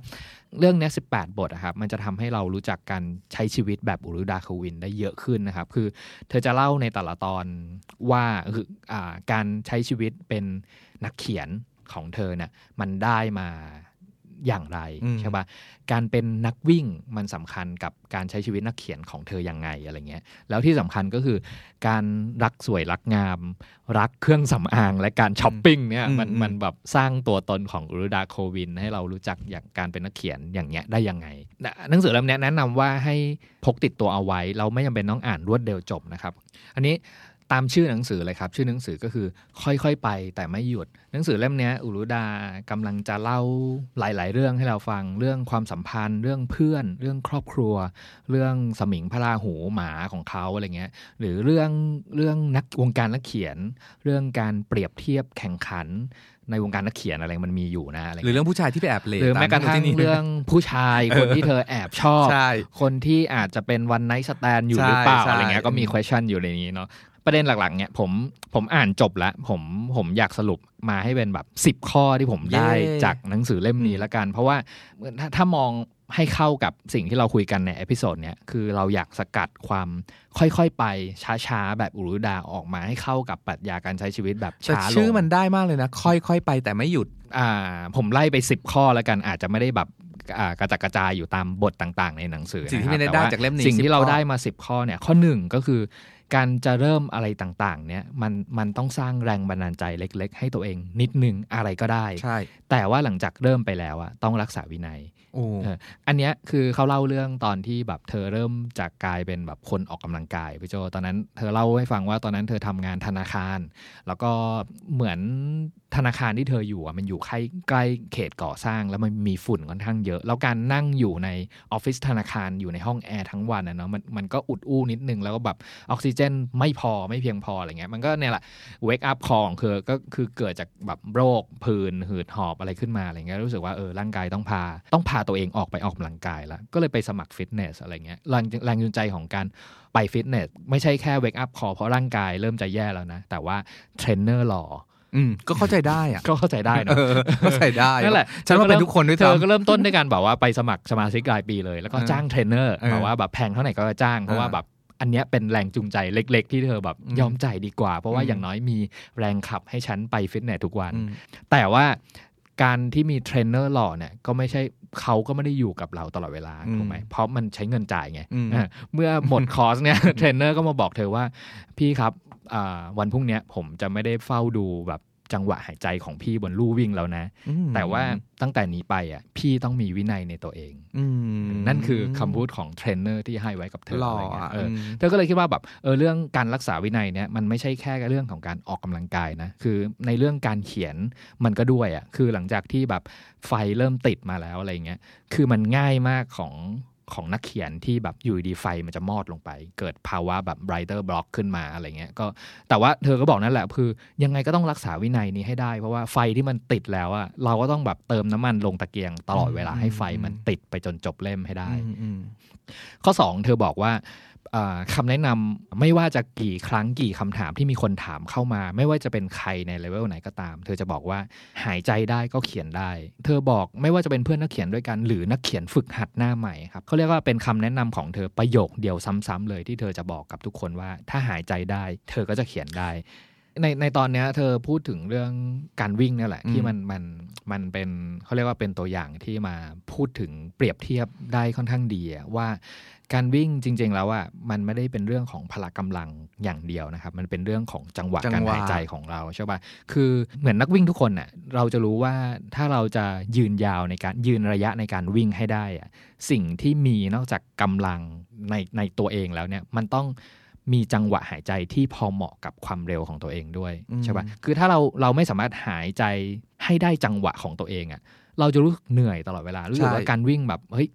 เรื่องนี้18บทนะครับมันจะทำให้เรารู้จักการใช้ชีวิตแบบอุรุดาโควินได้เยอะขึ้นนะครับคือเธอจะเล่าในแต่ละตอนว่าคือการใช้ชีวิตเป็นนักเขียนของเธอเนี่ยมันได้มาอย่างไรใช่ป่ะการเป็นนักวิ่งมันสำคัญกับการใช้ชีวิตนักเขียนของเธอยังไงอะไรเงี้ยแล้วที่สำคัญก็คือการรักสวยรักงามรักเครื่องสำอางและการช้อปปิ้งเนี่ยมันแบบสร้างตัวตนของอุรุดาโควินให้เรารู้จักอย่างการเป็นนักเขียนอย่างเงี้ยได้ยังไงหนังสือเล่มนี้แนะนำว่าให้พกติดตัวเอาไว้เราไม่จำเป็นต้องอ่านรวดเดียวจบนะครับอันนี้ตามชื่อหนังสือเลยครับชื่อหนังสือก็คือค่อยๆไปแต่ไม่หยุดหนังสือเล่มนี้อุรุดากำลังจะเล่าหลายๆเรื่องให้เราฟังเรื่องความสัมพันธ์เรื่องเพื่อนเรื่องครอบครัวเรื่องสมิงพระราหูหมาของเขาอะไรเงี้ยหรือเรื่องนักวงการนักเขียนเรื่องการเปรียบเทียบแข่งขันในวงการนักเขียนอะไรมันมีอยู่นะอะไรหรือเรื่องผู้ชายที่ไปแอบเลหรือแม้กระทั่งเรื่องผู้ชายคนที่เธอแอบชอบคนที่อาจจะเป็นวันไนท์สแตนด์อยู่หรือเปล่าอะไรเงี้ยก็มี question อยู่ในนี้เนาะประเด็นหลักๆเนี่ยผมอ่านจบแล้วผมอยากสรุปมาให้เป็นแบบ10ข้อที่ผมได้จากหนังสือเล่มนี้ละกันเพราะว่าถ้ามองให้เข้ากับสิ่งที่เราคุยกันในเอพิโซดเนี่ยคือเราอยากสกัดความค่อยๆไปช้าๆแบบอุรุดาออกมาให้เข้ากับปรัชญาการใช้ชีวิตแบบช้าลงชื่อมันได้มากเลยนะค่อยๆไปแต่ไม่หยุดผมไล่ไป10ข้อละกันอาจจะไม่ได้แบบกระจัดกระจายอยู่ตามบทต่างๆในหนังสือนะครับแต่ว่าสิ่งที่เราได้มา10ข้อเนี่ยข้อ1ก็คือการจะเริ่มอะไรต่างๆเนี่ยมันต้องสร้างแรงบันดาลใจเล็กๆให้ตัวเองนิดนึงอะไรก็ได้ใช่แต่ว่าหลังจากเริ่มไปแล้วอะต้องรักษาวินัยอันเนี้ยคือเขาเล่าเรื่องตอนที่แบบเธอเริ่มจากกลายเป็นแบบคนออกกำลังกายพี่โจตอนนั้นเธอเล่าให้ฟังว่าตอนนั้นเธอทำงานธนาคารแล้วก็เหมือนธนาคารที่เธออยู่อะมันอยู่ใกล้เขตก่อสร้างแล้วมันมีฝุ่นค่อนข้างเยอะแล้วการนั่งอยู่ในออฟฟิศธนาคารอยู่ในห้องแอร์ทั้งวันนะเนาะมันก็อุดอู้นิดนึงแล้วก็แบบออกซิเจนไม่เพียงพออะไรเงี้ยมันก็เนี่ยแหละเวคอัพของเธอก็คือเกิดจากแบบโรคผื่นหืดหอบอะไรขึ้นมาอะไรเงี้ยรู้สึกว่าร่างกายต้องพาตัวเองออกไปออกกำลังกายแล้วก็เลยไปสมัครฟิตเนสอะไรเงี้ยแรงจูงใจของการไปฟิตเนสไม่ใช่แค่เวคอัพคอเพราะร่างกายเริ่มจะแย่แล้วนะแต่ว่าเทรนเนอร์หล่อก็เข้าใจได้อ่ะก็เข้าใจได้เนาะเข้าใจได้นั่นแหละฉันว่าเป็นทุกคนด้วยเธอก็เริ่มต้นด้วยการบอกว่าไปสมัครสมาชิกรายปีเลยแล้วก็จ้างเทรนเนอร์บอกว่าแบบแพงเท่าไหร่ก็จ้างเพราะว่าแบบอันนี้เป็นแรงจูงใจเล็กๆที่เธอแบบยอมจ่ายดีกว่าเพราะว่าอย่างน้อยมีแรงขับให้ฉันไปฟิตเนสทุกวันแต่ว่าการที่มีเทรนเนอร์หล่อเนี่ยก็ไม่ใช่เขาก็ไม่ได้อยู่กับเราตลอดเวลาถูกไหมเพราะมันใช้เงินจ่ายไงเมื่อหมดคอร์สเนี่ยเทรนเนอร์ก็มาบอกเธอว่าพี่ครับวันพรุ่งนี้ผมจะไม่ได้เฝ้าดูแบบจังหวะหายใจของพี่บนลู่วิ่งแล้วนะแต่ว่าตั้งแต่นี้ไปอ่ะพี่ต้องมีวินัยในตัวเองนั่นคือคำพูดของเทรนเนอร์ที่ให้ไว้กับเธออะไรเงี้ยเธอก็เลยคิดว่าแบบเรื่องการรักษาวินัยเนี่ยมันไม่ใช่แค่เรื่องของการออกกำลังกายนะคือในเรื่องการเขียนมันก็ด้วยอ่ะคือหลังจากที่แบบไฟเริ่มติดมาแล้วอะไรเงี้ยคือมันง่ายมากของนักเขียนที่แบบอยู่ดีไฟมันจะมอดลงไปเกิดภาวะแบบ writer block ขึ้นมาอะไรเงี้ยก็แต่ว่าเธอก็บอกนั่นแหละคือยังไงก็ต้องรักษาวินัยนี้ให้ได้เพราะว่าไฟที่มันติดแล้วอะเราก็ต้องแบบเติมน้ำมันลงตะเกียงตลอดเวลาให้ไฟมันติดไปจนจบเล่มให้ได้ข้อ2เธอบอกว่าคำแนะนำไม่ว่าจะกี่ครั้งกี่คำถามที่มีคนถามเข้ามาไม่ว่าจะเป็นใครในเลเวลไหนก็ตามเธอจะบอกว่าหายใจได้ก็เขียนได้เธอบอกไม่ว่าจะเป็นเพื่อนนักเขียนด้วยกันหรือนักเขียนฝึกหัดหน้าใหม่ครับเขาเรียกว่าเป็นคำแนะนำของเธอประโยคเดียวซ้ำๆเลยที่เธอจะบอกกับทุกคนว่าถ้าหายใจได้เธอก็จะเขียนได้ในตอนนี้เธอพูดถึงเรื่องการวิ่งนี่แหละที่มันเป็นเขาเรียกว่าเป็นตัวอย่างที่มาพูดถึงเปรียบเทียบได้ค่อนข้างดีว่าการวิ่งจริงๆแล้วอ่ะมันไม่ได้เป็นเรื่องของพละกำลังอย่างเดียวนะครับมันเป็นเรื่องของจังหวะการหายใจของเราใช่ป่ะคือเหมือนนักวิ่งทุกคนน่ะเราจะรู้ว่าถ้าเราจะยืนยาวในการยืนระยะในการวิ่งให้ได้อ่ะสิ่งที่มีนอกจากกำลังในตัวเองแล้วเนี่ยมันต้องมีจังหวะหายใจที่พอเหมาะกับความเร็วของตัวเองด้วยใช่ป่ะคือถ้าเราไม่สามารถหายใจให้ได้จังหวะของตัวเองอ่ะ เราจะรู้สึกเหนื่อยตลอดเวลารู้สึกว่าการวิ่งแบบเฮ้ย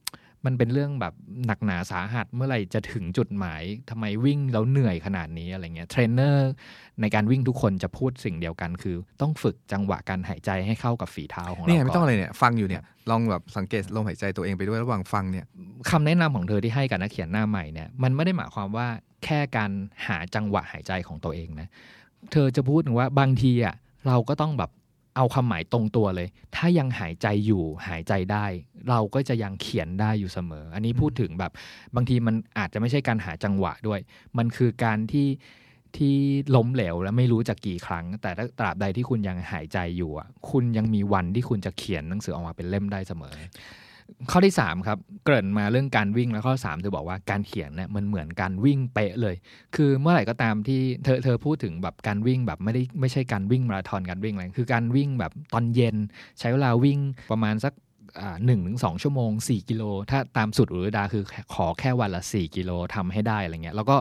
มันเป็นเรื่องแบบหนักหนาสาหัสเมื่อไหร่จะถึงจุดหมายทำไมวิ่งแล้วเหนื่อยขนาดนี้อะไรเงี้ยเทรนเนอร์ในการวิ่งทุกคนจะพูดสิ่งเดียวกันคือต้องฝึกจังหวะการหายใจให้เข้ากับฝีเท้าของเราเนี่ยไม่ต้องอะไรเนี่ยฟังอยู่เนี่ยลองแบบสังเกตลมหายใจตัวเองไปด้วยระหว่างฟังเนี่ยคำแนะนำของเธอที่ให้กับนักเขียนหน้าใหม่เนี่ยมันไม่ได้หมายความว่าแค่การหาจังหวะหายใจของตัวเองนะเธอจะพูดถึงว่าบางทีอ่ะเราก็ต้องแบบเอาคำหมายตรงตัวเลยถ้ายังหายใจอยู่หายใจได้เราก็จะยังเขียนได้อยู่เสมออันนี้พูดถึงแบบบางทีมันอาจจะไม่ใช่การหาจังหวะด้วยมันคือการที่ล้มเหลวแล้วไม่รู้จะกี่ครั้งแต่ตราบใดที่คุณยังหายใจอยู่อ่ะคุณยังมีวันที่คุณจะเขียนหนังสือออกมาเป็นเล่มได้เสมอข้อที่3ครับเกริ่นมาเรื่องการวิ่งแล้วข้อ3เธอบอกว่าการเขียนเนี่ยมันเหมือนการวิ่งเป๊ะเลยคือเมื่อไหร่ก็ตามที่เธอพูดถึงแบบการวิ่งแบบไม่ใช่การวิ่งมาราธอนการวิ่งอะไรคือการวิ่งแบบตอนเย็นใช้เวลาวิ่งประมาณสัก1-2 ชั่วโมง4กิโลถ้าตามสุดอุดาคือขอแค่วันละ4กิโลทำให้ได้อะไรเงี้ยแล้วก็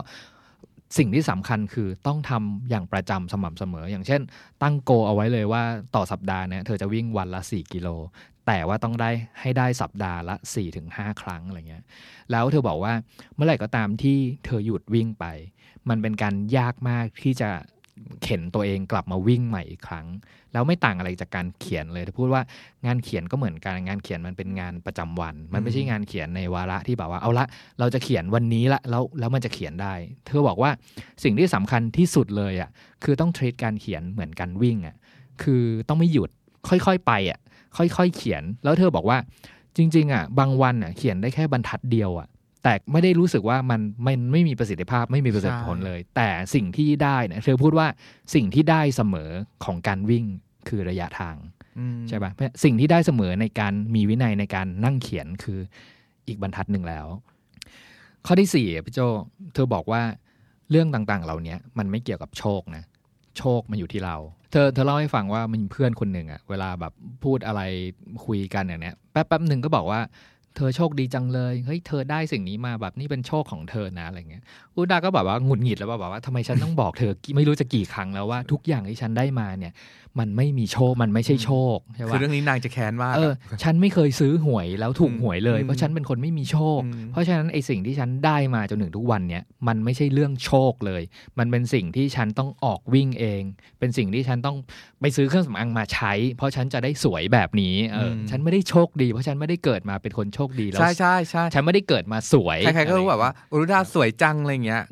สิ่งที่สำคัญคือต้องทำอย่างประจำสม่ำเสมออย่างเช่นตั้งโกเอาไว้เลยว่าต่อสัปดาห์เนี่ยเธอจะวิ่งวันละ4กิโลแต่ว่าต้องได้ให้ได้สัปดาห์ละ 4-5 ครั้งอะไรเงี้ยแล้วเธอบอกว่าเมื่อไหร่ก็ตามที่เธอหยุดวิ่งไปมันเป็นการยากมากที่จะเข็นตัวเองกลับมาวิ่งใหม่อีกครั้งแล้วไม่ต่างอะไรจากการเขียนเลยเธอพูดว่างานเขียนก็เหมือนกันงานเขียนมันเป็นงานประจำวันมันไม่ใช่งานเขียนในวาระที่แบบว่าเอาละเราจะเขียนวันนี้ละแล้วมันจะเขียนได้เธอบอกว่าสิ่งที่สำคัญที่สุดเลยอ่ะคือต้อง treat การเขียนเหมือนการวิ่งอ่ะคือต้องไม่หยุดค่อยๆไปอ่ะค่อยๆเขียนแล้วเธอบอกว่าจริงๆอ่ะบางวันอ่ะเขียนได้แค่บรรทัดเดียวอ่ะแต่ไม่ได้รู้สึกว่ามันไม่มีประสิทธิภาพไม่มีประสิทธิผลเลยแต่สิ่งที่ได้นะเธอพูดว่าสิ่งที่ได้เสมอของการวิ่งคือระยะทางใช่ป่ะสิ่งที่ได้เสมอในการมีวินัยในการนั่งเขียนคืออีกบรรทัดหนึ่งแล้วข้อที่4พี่โจเธอบอกว่าเรื่องต่างๆเหล่านี้มันไม่เกี่ยวกับโชคนะโชคมันอยู่ที่เราเธอเล่าให้ฟังว่ามีเพื่อนคนหนึ่งอ่ะเวลาแบบพูดอะไรคุยกันอย่างเนี้ยแป๊บนึงก็บอกว่าเธอโชคดีจังเลยเฮ้ยเธอได้สิ่งนี้มาแบบนี่เป็นโชคของเธอนะอะไรเงี้ยอุดาก็แบบว่าหงุดหงิดแล้วแบบว่าทำไมฉันต้องบอกเธอไม่รู้จะกี่ครั้งแล้วว่าทุกอย่างที่ฉันได้มาเนี่ยมันไม่มีโชคมันไม่ใช่โชคใช่ป่ะคือเรื่องนี้นางจะแค้นมากฉันไม่เคยซื้อหวยแล้วถูกหวยเลยเพราะฉันเป็นคนไม่มีโชคเพราะฉะนั้นไอ้สิ่งที่ฉันได้มาจนถึงทุกวันเนี้ยมันไม่ใช่เรื่องโชคเลยมันเป็นสิ่งที่ฉันต้องออกวิ่งเองเป็นสิ่งที่ฉันต้องไปซื้อเครื่องสำอางมาใช้เพราะฉันจะได้สวยแบบนี้ฉันไม่ได้โชคดีเพราะฉันไม่ได้เกิดมาเป็นคนโชคดีแล้วใช่ฉันไม่ได้เกิดมาสวยใครๆก็รู้แบบว่าอุรุดาสวยจังอะไรเงี้ย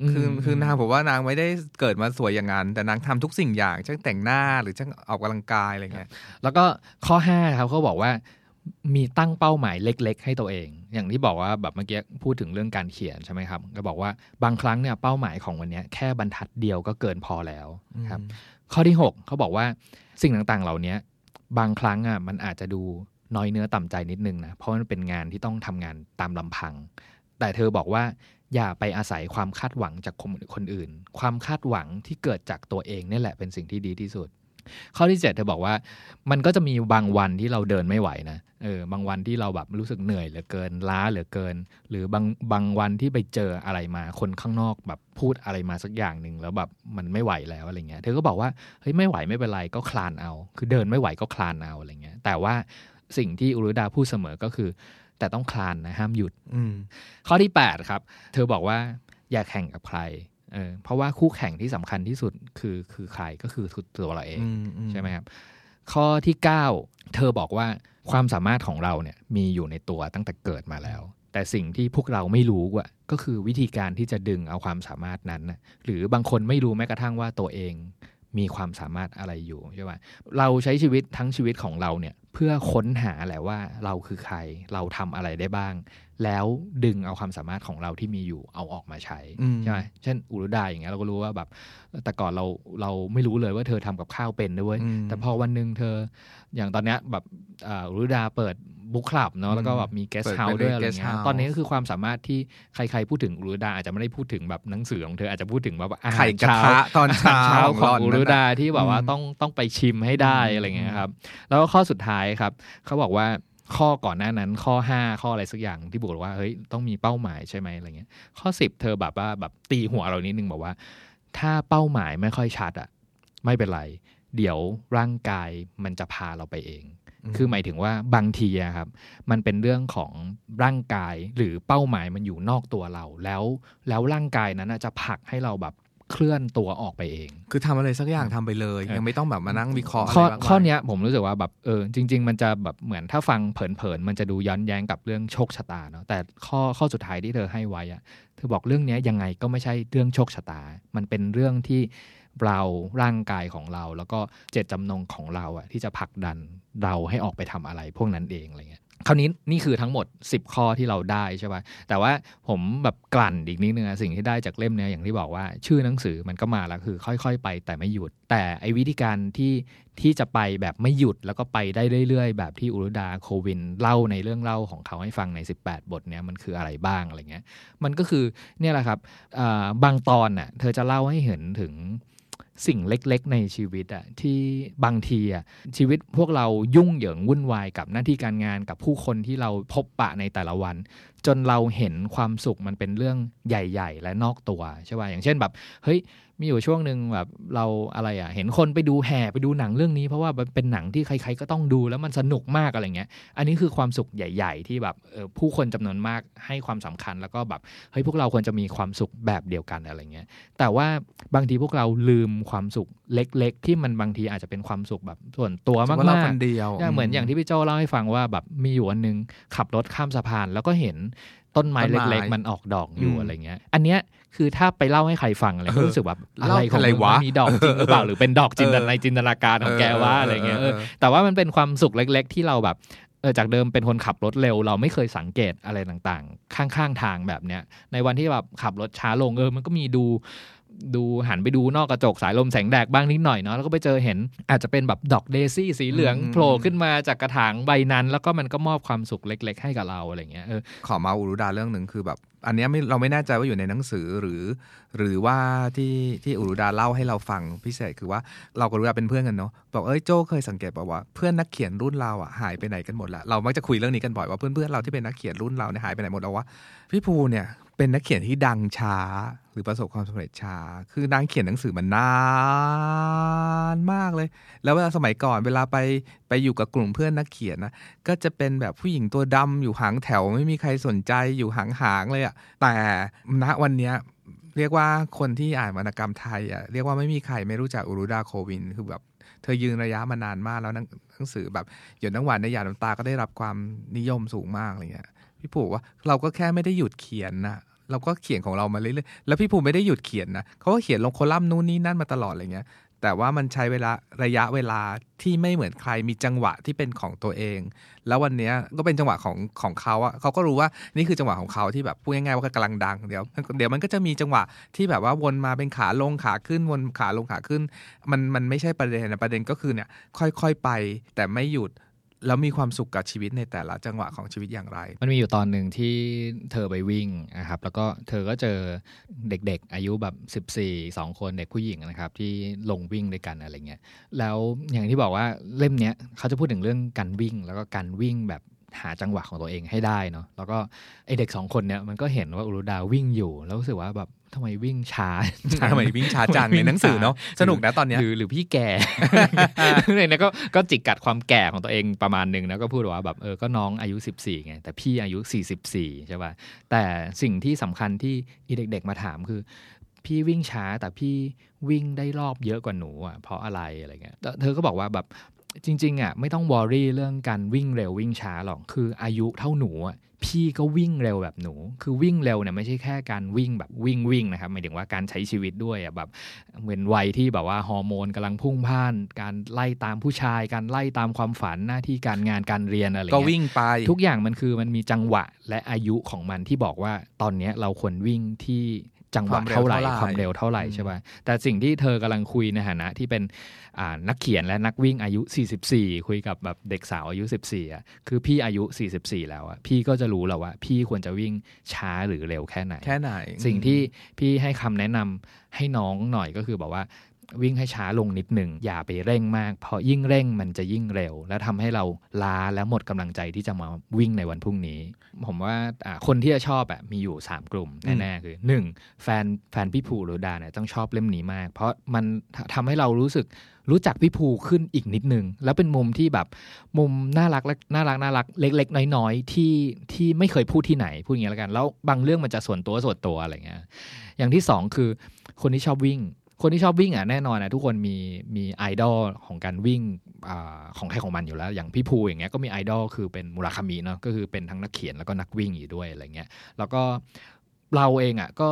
คือนางบอกว่านางไม่ได้เกิดมาสวยอย่างนั้นแต่นางทำทุกสิ่งอย่างช่างแต่งหน้าหรือช่างออกกำลังกายอะไรเงี้ยแล้วก็ข้อ5ครับเขาบอกว่ามีตั้งเป้าหมายเล็กๆให้ตัวเองอย่างที่บอกว่าแบบเมื่อกี้พูดถึงเรื่องการเขียนใช่ไหมครับก็บอกว่าบางครั้งเนี่ยเป้าหมายของวันนี้แค่บรรทัดเดียวก็เกินพอแล้วครับข้อที่6เขาบอกว่าสิ่งต่างๆเหล่านี้บางครั้งอ่ะมันอาจจะดูน้อยเนื้อต่ำใจนิดนึงนะเพราะมันเป็นงานที่ต้องทำงานตามลำพังแต่เธอบอกว่าอย่าไปอาศัยความคาดหวังจากคนอื่นความคาดหวังที่เกิดจากตัวเองนี่แหละเป็นสิ่งที่ดีที่สุดข้อที่7เธอบอกว่ามันก็จะมีบางวันที่เราเดินไม่ไหวนะบางวันที่เราแบบรู้สึกเหนื่อยเหลือเกินล้าเหลือเกินหรือบางวันที่ไปเจออะไรมาคนข้างนอกแบบพูดอะไรมาสักอย่างนึงแล้วแบบมันไม่ไหวแล้วอะไรเงี้ยเธอก็บอกว่าเฮ้ยไม่ไหวไม่เป็นไรก็คลานเอาคือเดินไม่ไหวก็คลานเอาอะไรเงี้ยแต่ว่าสิ่งที่อุรุดาพูดเสมอก็คือแต่ต้องคลานนะห้ามหยุดข้อที่8ครับเธอบอกว่าอย่าแข่งกับใครเพราะว่าคู่แข่งที่สำคัญที่สุดคือใครก็คือตัวเราเองใช่ไหมครับข้อที่9เธอบอกว่าความสามารถของเราเนี่ยมีอยู่ในตัวตั้งแต่เกิดมาแล้วแต่สิ่งที่พวกเราไม่รู้อ่ะก็คือวิธีการที่จะดึงเอาความสามารถนั้นนะหรือบางคนไม่รู้แม้กระทั่งว่าตัวเองมีความสามารถอะไรอยู่ใช่ไหมเราใช้ชีวิตทั้งชีวิตของเราเนี่ยเพื่อค้นหาแหละว่าเราคือใครเราทำอะไรได้บ้างแล้วดึงเอาความสามารถของเราที่มีอยู่เอาออกมาใช้ใช่ไหมเช่นอุรุดาอย่างเงี้ยเราก็รู้ว่าแบบแต่ก่อนเราไม่รู้เลยว่าเธอทำกับข้าวเป็นด้วยแต่พอวันนึงเธออย่างตอนเนี้ยแบบอุรุดาเปิดบุ๊กคลับเนาะแล้วก็แบบมีเกสต์เฮาส์ด้วยอะไรเงี้ยตอนนี้ก็คือความสามารถที่ใครๆพูดถึงอุรุดาอาจจะไม่ได้พูดถึงแบบหนังสือของเธออาจจะพูดถึงแบบอาหารเช้าตอนเช้าของอุรุดาที่แบบว่าต้องไปชิมให้ได้อะไรเงี้ยครับแล้วก็ข้อสุดท้ายครับเขาบอกว่าข้อก่อนหน้านั้นข้อ5ข้ออะไรสักอย่างที่บอกว่าเฮ้ยต้องมีเป้าหมายใช่ไหมอะไรเงี้ยข้อ10เธอแบบว่าแบบตีหัวเรานิดนึงบอกว่าถ้าเป้าหมายไม่ค่อยชัดอ่ะไม่เป็นไร เดี๋ยวร่างกายมันจะพาเราไปเองคือหมายถึงว่าบางทีอะครับมันเป็นเรื่องของร่างกายหรือเป้าหมายมันอยู่นอกตัวเราแล้วร่างกายนั้นจะผลักให้เราแบบเคลื่อนตัวออกไปเองคือทำอะไรสักอย่างทำไปเลยยังไม่ต้องแบบมานั่งวิเคราะห์อะไรบ้างข้อเนี้ยผมรู้สึกว่าแบบจริงๆมันจะแบบเหมือนถ้าฟังเผินๆมันจะดูย้อนแย้งกับเรื่องโชคชะตาเนาะแต่ข้อสุดท้ายที่เธอให้ไว้อะเธอบอกเรื่องเนี้ยยังไงก็ไม่ใช่เรื่องโชคชะตามันเป็นเรื่องที่เราร่างกายของเราแล้วก็เจตจำนงของเราอะที่จะผลักดันเราให้ออกไปทำอะไรพวกนั้นเองอะไรเงี้ยคราวนี้นี่คือทั้งหมด10ข้อที่เราได้ใช่ป่ะแต่ว่าผมแบบกลั่นอีกนิดนึงสิ่งที่ได้จากเล่มเนี้ยอย่างที่บอกว่าชื่อหนังสือมันก็มาแล้วคือค่อยๆไปแต่ไม่หยุดแต่ไอ้วิธีการที่จะไปแบบไม่หยุดแล้วก็ไปได้เรื่อยๆแบบที่อุรุดาโควินเล่าในเรื่องเล่าของเขาให้ฟังใน18บทเนี้ยมันคืออะไรบ้างอะไรเงี้ยมันก็คือเนี่ยแหละครับบางตอนน่ะเธอจะเล่าให้เห็นถึงสิ่งเล็กๆในชีวิตอะที่บางทีอะชีวิตพวกเรายุ่งเหยิงวุ่นวายกับหน้าที่การงานกับผู้คนที่เราพบปะในแต่ละวันจนเราเห็นความสุขมันเป็นเรื่องใหญ่ๆและนอกตัวใช่ป่ะอย่างเช่นแบบเฮ้ยมีอยู่ช่วงนึงแบบเราอะไรอะเห็นคนไปดูแห่ไปดูหนังเรื่องนี้เพราะว่ามันเป็นหนังที่ใครๆก็ต้องดูแล้วมันสนุกมากอะไรเงี้ยอันนี้คือความสุขใหญ่ๆที่แบบผู้คนจำนวนมากให้ความสำคัญแล้วก็แบบเฮ้ยพวกเราควรจะมีความสุขแบบเดียวกันอะไรเงี้ยแต่ว่าบางทีพวกเราลืมความสุขเล็กๆที่มันบางทีอาจจะเป็นความสุขแบบส่วนตัวมากๆเหมือนอย่างที่พี่โจ้เล่าให้ฟังว่าแบบมีอยู่วันนึงขับรถข้ามสะพานแล้วก็เห็นต้นไม้เล็กๆมันออกดอกอยู่อะไรเงี้ยอันเนี้ยคือถ้าไปเล่าให้ใครฟังอะไรก็รู้สึกแบบอะไรของมันมีดอกจริงหรือเปล่าหรือเป็นดอกจริงในจินตนาการของแกว่าอะไรเงี้ยแต่ว่ามันเป็นความสุขเล็กๆที่เราแบบจากเดิมเป็นคนขับรถเร็วเราไม่เคยสังเกตอะไรต่างๆข้างๆทางแบบเนี้ยในวันที่แบบขับรถช้าลงมันก็มีดูหันไปดูนอกกระจกสายลมแสงแดดบ้างนิดหน่อยเนาะแล้วก็ไปเจอเห็นอาจจะเป็นแบบดอกเดซี่สีเหลืองโผล่ขึ้นมาจากกระถางใบนั้นแล้วก็มันก็มอบความสุขเล็กๆให้กับเราอะไรเงี้ยขอมาอุรุดาเรื่องนึงคือแบบอันนี้เราไม่แน่ใจว่าอยู่ในหนังสือหรือว่าที่อุรุดาเล่าให้เราฟังพิเศษคือว่าเรากับอุรุดาเป็นเพื่อนกันเนาะบอกโจ้เคยสังเกตป่ะว่าเพื่อนนักเขียนรุ่นเราอ่ะหายไปไหนกันหมดละเรามักจะคุยเรื่องนี้กันบ่อยว่าเพื่อนๆเราที่เป็นนักเขียนรุ่นเราเนี่ยหายไปไหนหมดแล้ววะพี่ภูเนี่ยเป็นนักเขียนที่ดังช้าหรือประสบความสำเร็จช้าคือนางเขียนหนังสือมันนานมากเลยแล้วเวลาสมัยก่อนเวลาไปอยู่กับกลุ่มเพื่อนนักเขียนนะก็จะเป็นแบบผู้หญิงตัวดำอยู่หางแถวไม่มีใครสนใจอยู่หางเลยอ่ะแต่ณวันเนี้ยเรียกว่าคนที่อ่านวรรณกรรมไทยอ่ะเรียกว่าไม่มีใครไม่รู้จักอุรุดาโควินคือแบบเธอยืนระยะมานานมากแล้วหนังสือแบบหยดน้ำหวานในหยาดน้ำตาก็ได้รับความนิยมสูงมากอะไรเงี้ยพี่ภูว่าเราก็แค่ไม่ได้หยุดเขียนนะเราก็เขียนของเรามาเรื่อยๆแล้วพี่ภูไม่ได้หยุดเขียนนะเขาก็เขียนลงคอลัมน์นู้นนี่นั่นมาตลอดอะไรเงี้ยแต่ว่ามันใช้เวลาระยะเวลาที่ไม่เหมือนใครมีจังหวะที่เป็นของตัวเองแล้ววันนี้ก็เป็นจังหวะของเขาอะเขาก็รู้ว่านี่คือจังหวะของเขาที่แบบพูดง่ายๆว่ากำลังดังเดี๋ยวมันก็จะมีจังหวะที่แบบว่าวนมาเป็นขาลงขาขึ้นวนขาลงขาขึ้นมันไม่ใช่ประเด็นนะประเด็นก็คือเนี่ยค่อยๆไปแต่ไม่หยุดแล้วมีความสุขกับชีวิตในแต่ละจังหวะของชีวิตอย่างไรมันมีอยู่ตอนหนึ่งที่เธอไปวิ่งนะครับแล้วก็เธอก็เจอเด็กๆอายุแบบ14 2คนเด็กผู้หญิงนะครับที่ลงวิ่งด้วยกันอะไรเงี้ยแล้วอย่างที่บอกว่าเล่มเนี้ยเขาจะพูดถึงเรื่องการวิ่งแล้วก็การวิ่งแบบหาจังหวะของตัวเองให้ได้เนาะแล้วก็ไอเด็ก2คนเนี้ยมันก็เห็นว่าอุรุดาวิ่งอยู่แล้วรู้สึกว่าแบบทำไมวิ่งช้าทำไมวิ่งช้าจังในหนังสือเนาะสนุกนะตอนเนี้ยหรือพี่แก่เนี่ยนะก็จิกกัดความแก่ของตัวเองประมาณนึงนะก็พูดว่าแบบก็น้องอายุ14ไงแต่พี่อายุ44ใช่ป่ะแต่สิ่งที่สำคัญที่เด็กๆมาถามคือพี่วิ่งช้าแต่พี่วิ่งได้รอบเยอะกว่าหนูอ่ะเพราะอะไรเงี้ยเธอก็บอกว่าแบบจริงๆอ่ะไม่ต้องวอรี่เรื่องการวิ่งเร็ววิ่งช้าหรอกคืออายุเท่าหนูอ่ะพี่ก็วิ่งเร็วแบบหนูคือวิ่งเร็วเนี่ยไม่ใช่แค่การวิ่งแบบวิ่งนะครับหมายถึงว่าการใช้ชีวิตด้วยอ่ะแบบเหมือนวัยที่แบบว่าฮอร์โมนกำลังพุ่งพ่านการไล่ตามผู้ชายการไล่ตามความฝันหน้าที่การงานการเรียนอะไรก็วิ่งไปทุกอย่างมันมีจังหวะและอายุของมันที่บอกว่าตอนนี้เราควรวิ่งที่จังหวะเท่าไหร่ความเร็วเท่าไหร่ใช่ป่ะแต่สิ่งที่เธอกำลังคุยในฐานะที่เป็นนักเขียนและนักวิ่งอายุ44คุยกับแบบเด็กสาวอายุ14อ่ะคือพี่อายุ44แล้วอ่ะพี่ก็จะรู้แล้วว่าพี่ควรจะวิ่งช้าหรือเร็วแค่ไหนสิ่งที่พี่ให้คำแนะนำให้น้องหน่อยก็คือบอกว่าวิ่งให้ช้าลงนิดหนึ่งอย่าไปเร่งมากเพราะยิ่งเร่งมันจะยิ่งเร็วแล้วทำให้เราล้าและหมดกำลังใจที่จะมาวิ่งในวันพรุ่งนี้ผมว่าคนที่จะชอบอ่ะมีอยู่3กลุ่มแน่ๆคือ1แฟนพี่ภูหรือดาเนี่ยต้องชอบเล่มนี้มากเพราะมันทำให้เรารู้สึก รู้จักพี่ภูขึ้นอีกนิดนึงแล้วเป็นมุมที่แบบมุมน่ารักเล็กๆน้อยๆที่ไม่เคยพูดที่ไหนพูดอย่างนี้แล้วกันแล้วบางเรื่องมันจะส่วนตัวอะไรเงี้ยอย่างที่สองคือคนที่ชอบวิ่งอ่ะแน่นอนนะทุกคนมีไอดอลของการวิ่งของใครของมันอยู่แล้วอย่างพี่ภูอย่างเงี้ยก็มีไอดอลคือเป็นมุราคามิเนาะก็คือเป็นทั้งนักเขียนแล้วก็นักวิ่งอยู่ด้วยอะไรเงี้ยแล้วก็เราเองอ่ะก็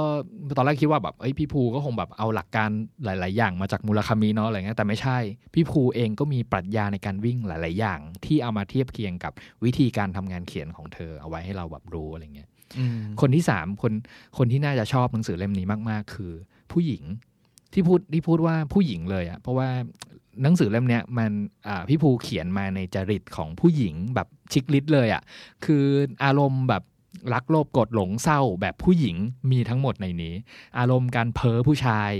ตอนแรกคิดว่าแบบเอ้ยพี่ภูก็คงแบบเอาหลักการหลายๆอย่างมาจากมุราคามิเนาะอะไรเงี้ยแต่ไม่ใช่พี่ภูเองก็มีปรัชญาในการวิ่งหลายๆอย่างที่เอามาเทียบเคียงกับวิธีการทำงานเขียนของเธอเอาไว้ให้เราแบบรู้อะไรเงี้ยคนที่สามคนที่น่าจะชอบหนังสือเล่มนี้มากๆคือผู้หญิงที่พูดว่าผู้หญิงเลยอ่ะเพราะว่าหนังสือเล่มเนี้ยมันพี่ภูเขียนมาในจริตของผู้หญิงแบบชิคลิตเลยอ่ะคืออารมณ์แบบรักโลภโกรธหลงเศร้าแบบผู้หญิงมีทั้งหมดในนี้อารมณ์การเพ้อผู้ชาย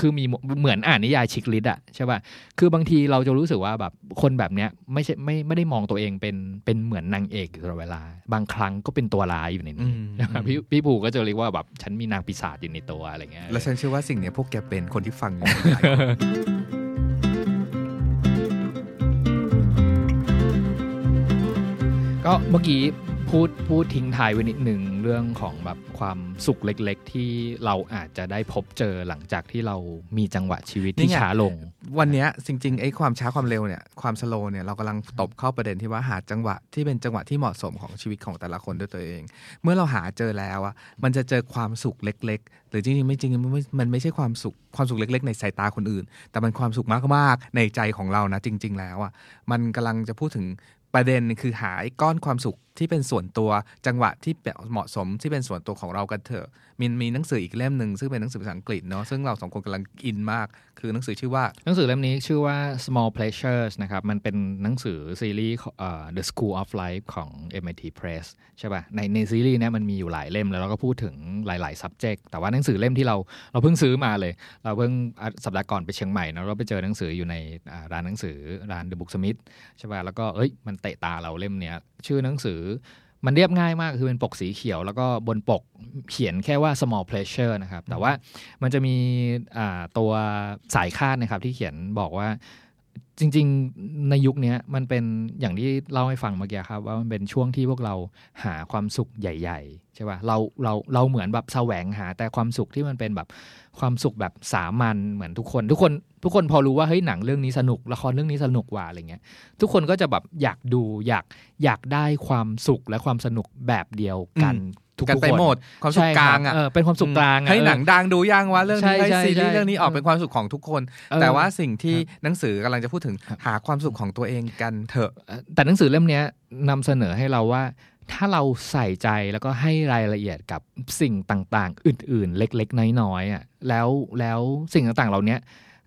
คือมีเหมือนอ่านนิยายชิคลิตอ่ะใช่ป่ะคือบางทีเราจะรู้สึกว่าแบบคนแบบเนี้ยไม่ใช่ไม่ได้มองตัวเองเป็นเหมือนนางเอกตลอดเวลาบางครั้งก็เป็นตัวร้ายอยู่ในนี้นะครับพี่ปู่ก็จะเรียกว่าแบบฉันมีนางปีศาจอยู่ในตัวอะไรเงี้ยแล้วฉันเชื่อว่าสิ่งเนี้ยพวกแกเป็นคนที่ฟังอยู่ก็เมื่อกี้พูดทิ้งท้ายไว้นิดหนึ่งเรื่องของแบบความสุขเล็กๆที่เราอาจจะได้พบเจอหลังจากที่เรามีจังหวะชีวิตที่ช้าลงวันนี้จริงๆไอ้ความช้าความเร็วเนี่ยความสโลว์เนี่ยเรากำลังตบเข้าประเด็นที่ว่าหาจังหวะที่เป็นจังหวะที่เหมาะสมของชีวิตของแต่ละคนด้วยตัวเองเมื่อเราหาเจอแล้วอ่ะมันจะเจอความสุขเล็กๆหรือจริงๆไม่จริงมันไม่ใช่ความสุขเล็กๆในสายตาคนอื่นแต่มันความสุขมากๆในใจของเรานะจริงๆแล้วอ่ะมันกำลังจะพูดถึงประเด็นคือหาก้อนความสุขที่เป็นส่วนตัวจังหวะที่เหมาะสมที่เป็นส่วนตัวของเรากันเถอะมีหนังสืออีกเล่มนึงซึ่งเป็นหนังสือภาษาอังกฤษเนาะซึ่งเรา2คนกำลังอินมากคือหนังสือชื่อว่าหนังสือเล่มนี้ชื่อว่า Small Pleasures นะครับมันเป็นหนังสือซีรีส์ The School of Life ของ MIT Press ใช่ป่ะในซีรีส์นี้มันมีอยู่หลายเล่มแล้วเราก็พูดถึงหลายๆ subject แต่ว่าหนังสือเล่มที่เราเพิ่งซื้อมาเลยเราเพิ่งสัปดาห์ก่อนไปเชียงใหม่นะเราไปเจอหนังสืออยู่ในร้านหนังสือร้าน The Booksmith ใช่ป่ะแล้วก็เอ้ยมันเตะตาเราเล่มเนี้ยชื่อหนังสือมันเรียบง่ายมากคือเป็นปกสีเขียวแล้วก็บนปกเขียนแค่ว่า small pleasure นะครับแต่ว่ามันจะมีตัวสายคาดนะครับที่เขียนบอกว่าจริงๆในยุคนี้มันเป็นอย่างที่เล่าให้ฟังเมื่อกี้ครับว่ามันเป็นช่วงที่พวกเราหาความสุขใหญ่ๆใช่ป่ะเราเหมือนแบบแสวงหาแต่ความสุขที่มันเป็นแบบความสุขแบบสามัญเหมือนทุกคนพอรู้ว่าเฮ้ยหนังเรื่องนี้สนุกละครเรื่องนี้สนุกว่ะอะไรเงี้ยทุกคนก็จะแบบอยากดูอยากได้ความสุขและความสนุกแบบเดียวกันทุกคนไปหมดความสุขกลางอ่ะเป็นความสุขกลางให้หนังดังดูย่างวะเรื่องนี้ให้ซีรีส์เรื่องนี้ออกเป็นความสุขของทุกคนแต่ว่าสิ่งที่หนังสือกำลังจะพูดถึงหาความสุขของตัวเองกันเถอะแต่หนังสือเล่มนี้นำเสนอให้เราว่าถ้าเราใส่ใจแล้วก็ให้รายละเอียดกับสิ่งต่างๆอื่นๆเล็กๆน้อยๆอ่ะแล้วสิ่งต่างๆเหล่านี้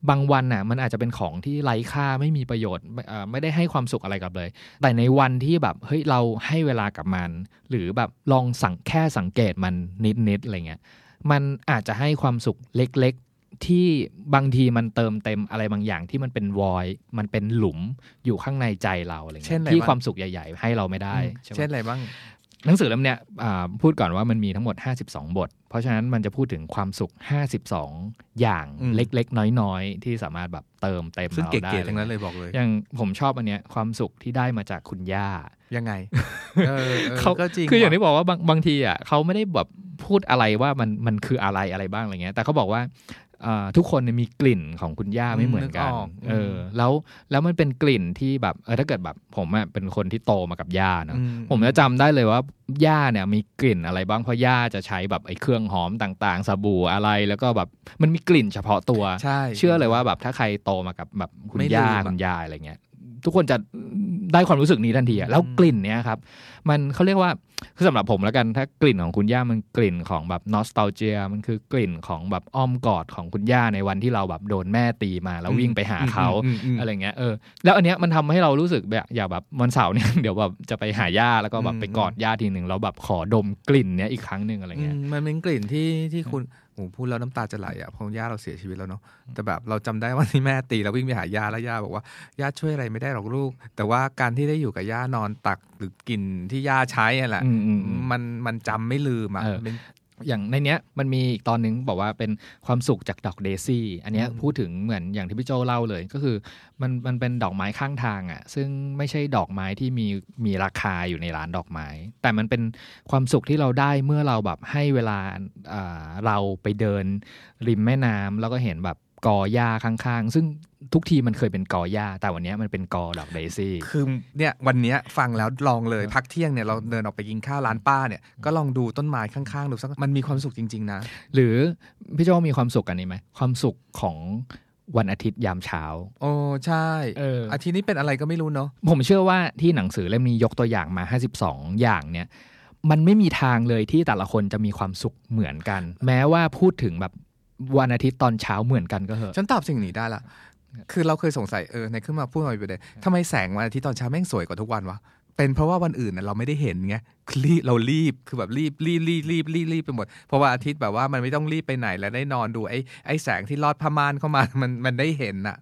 บางวันน่ะมันอาจจะเป็นของที่ไร้ค่าไม่มีประโยชน์ไม่ได้ให้ความสุขอะไรกับเลยแต่ในวันที่แบบเฮ้ยเราให้เวลากับมันหรือแบบลองสังเกตมันนิดๆอะไรเงี้ยมันอาจจะให้ความสุขเล็กๆที่บางทีมันเติมเต็มอะไรบางอย่างที่มันเป็นวอยมันเป็นหลุมอยู่ข้างในใจเราอะไรเงี้ยที่ความสุขใหญ่ๆให้เราไม่ได้เช่นอะไรบ้างหนังสือเล่มเนี้ยพูดก่อนว่ามันมีทั้งหมด52บทเพราะฉะนั้นมันจะพูดถึงความสุข52อย่างเล็กๆน้อยๆที่สามารถแบบเติมเต็มเราได้ซึ่งเก๋ๆทั้งนั้นเลยบอกเลยอย่างผมชอบอันเนี้ยความสุขที่ได้มาจากคุณย่ายังไงเขาก็จริงคืออย่างที่บอกว่าบางทีอ่ะเขาไม่ได้แบบพูดอะไรว่ามันคืออะไรบ้างอะไรเงี้ยแต่เขาบอกว่าทุกคนมีกลิ่นของคุณย่าไม่เหมือนกันแล้วมันเป็นกลิ่นที่แบบถ้าเกิดแบบผมอ่ะเป็นคนที่โตมากับย่าเนาะผมจะจำได้เลยว่าย่าเนี่ยมีกลิ่นอะไรบ้างเพราะย่าจะใช้แบบไอ้เครื่องหอมต่างๆสบู่อะไรแล้วก็แบบมันมีกลิ่นเฉพาะตัวเชื่อเลยว่าแบบถ้าใครโตมากับแบบคุณย่าอะไรเงี้ยทุกคนจะได้ความรู้สึกนี้ทันทีอะแล้วกลิ่นเนี้ยครับมันเขาเรียกว่าคือสำหรับผมแล้วกันถ้ากลิ่นของคุณย่ามันกลิ่นของแบบนอสตัลเจียมันคือกลิ่นของแบบอ้อมกอดของคุณย่าในวันที่เราแบบโดนแม่ตีมาแล้ววิ่งไปหาเขาอะไรเงี้ยแล้วอันเนี้ยมันทำให้เรารู้สึกแบบอยากแบบวันเสาร์เนี่ยเดี๋ยวแบบจะไปหาย่าแล้วก็แบบไปกอดย่าทีนึงแล้วแบบขอดมกลิ่นเนี้ยอีกครั้งนึงอะไรเงี้ยมันเป็นกลิ่นที่คุณพูดแล้วน้ำตาจะไหลอ่ะเพราะย่าเราเสียชีวิตแล้วเนาะแต่แบบเราจำได้ว่าที่แม่ตีเราวิ่งไปหาย่าแล้วย่าบอกว่าย่าช่วยอะไรไม่ได้หรอกลูกแต่ว่าการที่ได้อยู่กับย่านอนตักหรือกินที่ย่าใช้อ่ะแหละมันจำไม่ลืมอ่ะ อย่างในเนี้ยมันมีอีกตอนนึงบอกว่าเป็นความสุขจากดอกเดซี่อันเนี้ยพูดถึงเหมือนอย่างที่พี่โจเล่าเลยก็คือมันเป็นดอกไม้ข้างทางอ่ะซึ่งไม่ใช่ดอกไม้ที่มีราคาอยู่ในร้านดอกไม้แต่มันเป็นความสุขที่เราได้เมื่อเราแบบให้เวลาเราไปเดินริมแม่น้ำแล้วก็เห็นแบบกอหญ้าข้างๆซึ่งทุกทีมันเคยเป็นกอหญ้าแต่วันนี้มันเป็นกอดอกเดซี่คือเนี่ยวันนี้ฟังแล้วลองเลยพักเที่ยงเนี่ยเราเดินออกไปกินข้าวร้านป้าเนี่ยก็ลองดูต้นไม้ข้างๆดูสักมันมีความสุขจริงๆนะหรือพี่โจ้มีความสุขกันนี่ไหมความสุขของวันอาทิตย์ยามเช้าโอ้ใช่อาทิตย์นี้เป็นอะไรก็ไม่รู้เนาะผมเชื่อว่าที่หนังสือเล่มนี้ยกตัวอย่างมา52อย่างเนี่ยมันไม่มีทางเลยที่แต่ละคนจะมีความสุขเหมือนกันแม้ว่าพูดถึงแบบวันอาทิตย์ตอนเช้าเหมือนกันก็เหอะฉันตอบสิ่งนี้ได้ละคือเราเคยสงสัยในขึ้นมาพูดมาอยู่เลยทำไมแสงวันอาทิตย์ตอนเช้าแม่งสวยกว่าทุกวันวะเป็นเพราะว่าวันอื่นเราไม่ได้เห็นไงเรารีบคือแบบรีบไปหมดเพราะว่าอาทิตย์แบบว่ามันไม่ต้องรีบไปไหนแล้วได้นอนดูไอ้แสงที่ลอดผ้าม่านเข้ามามันได้เห็นน่ะ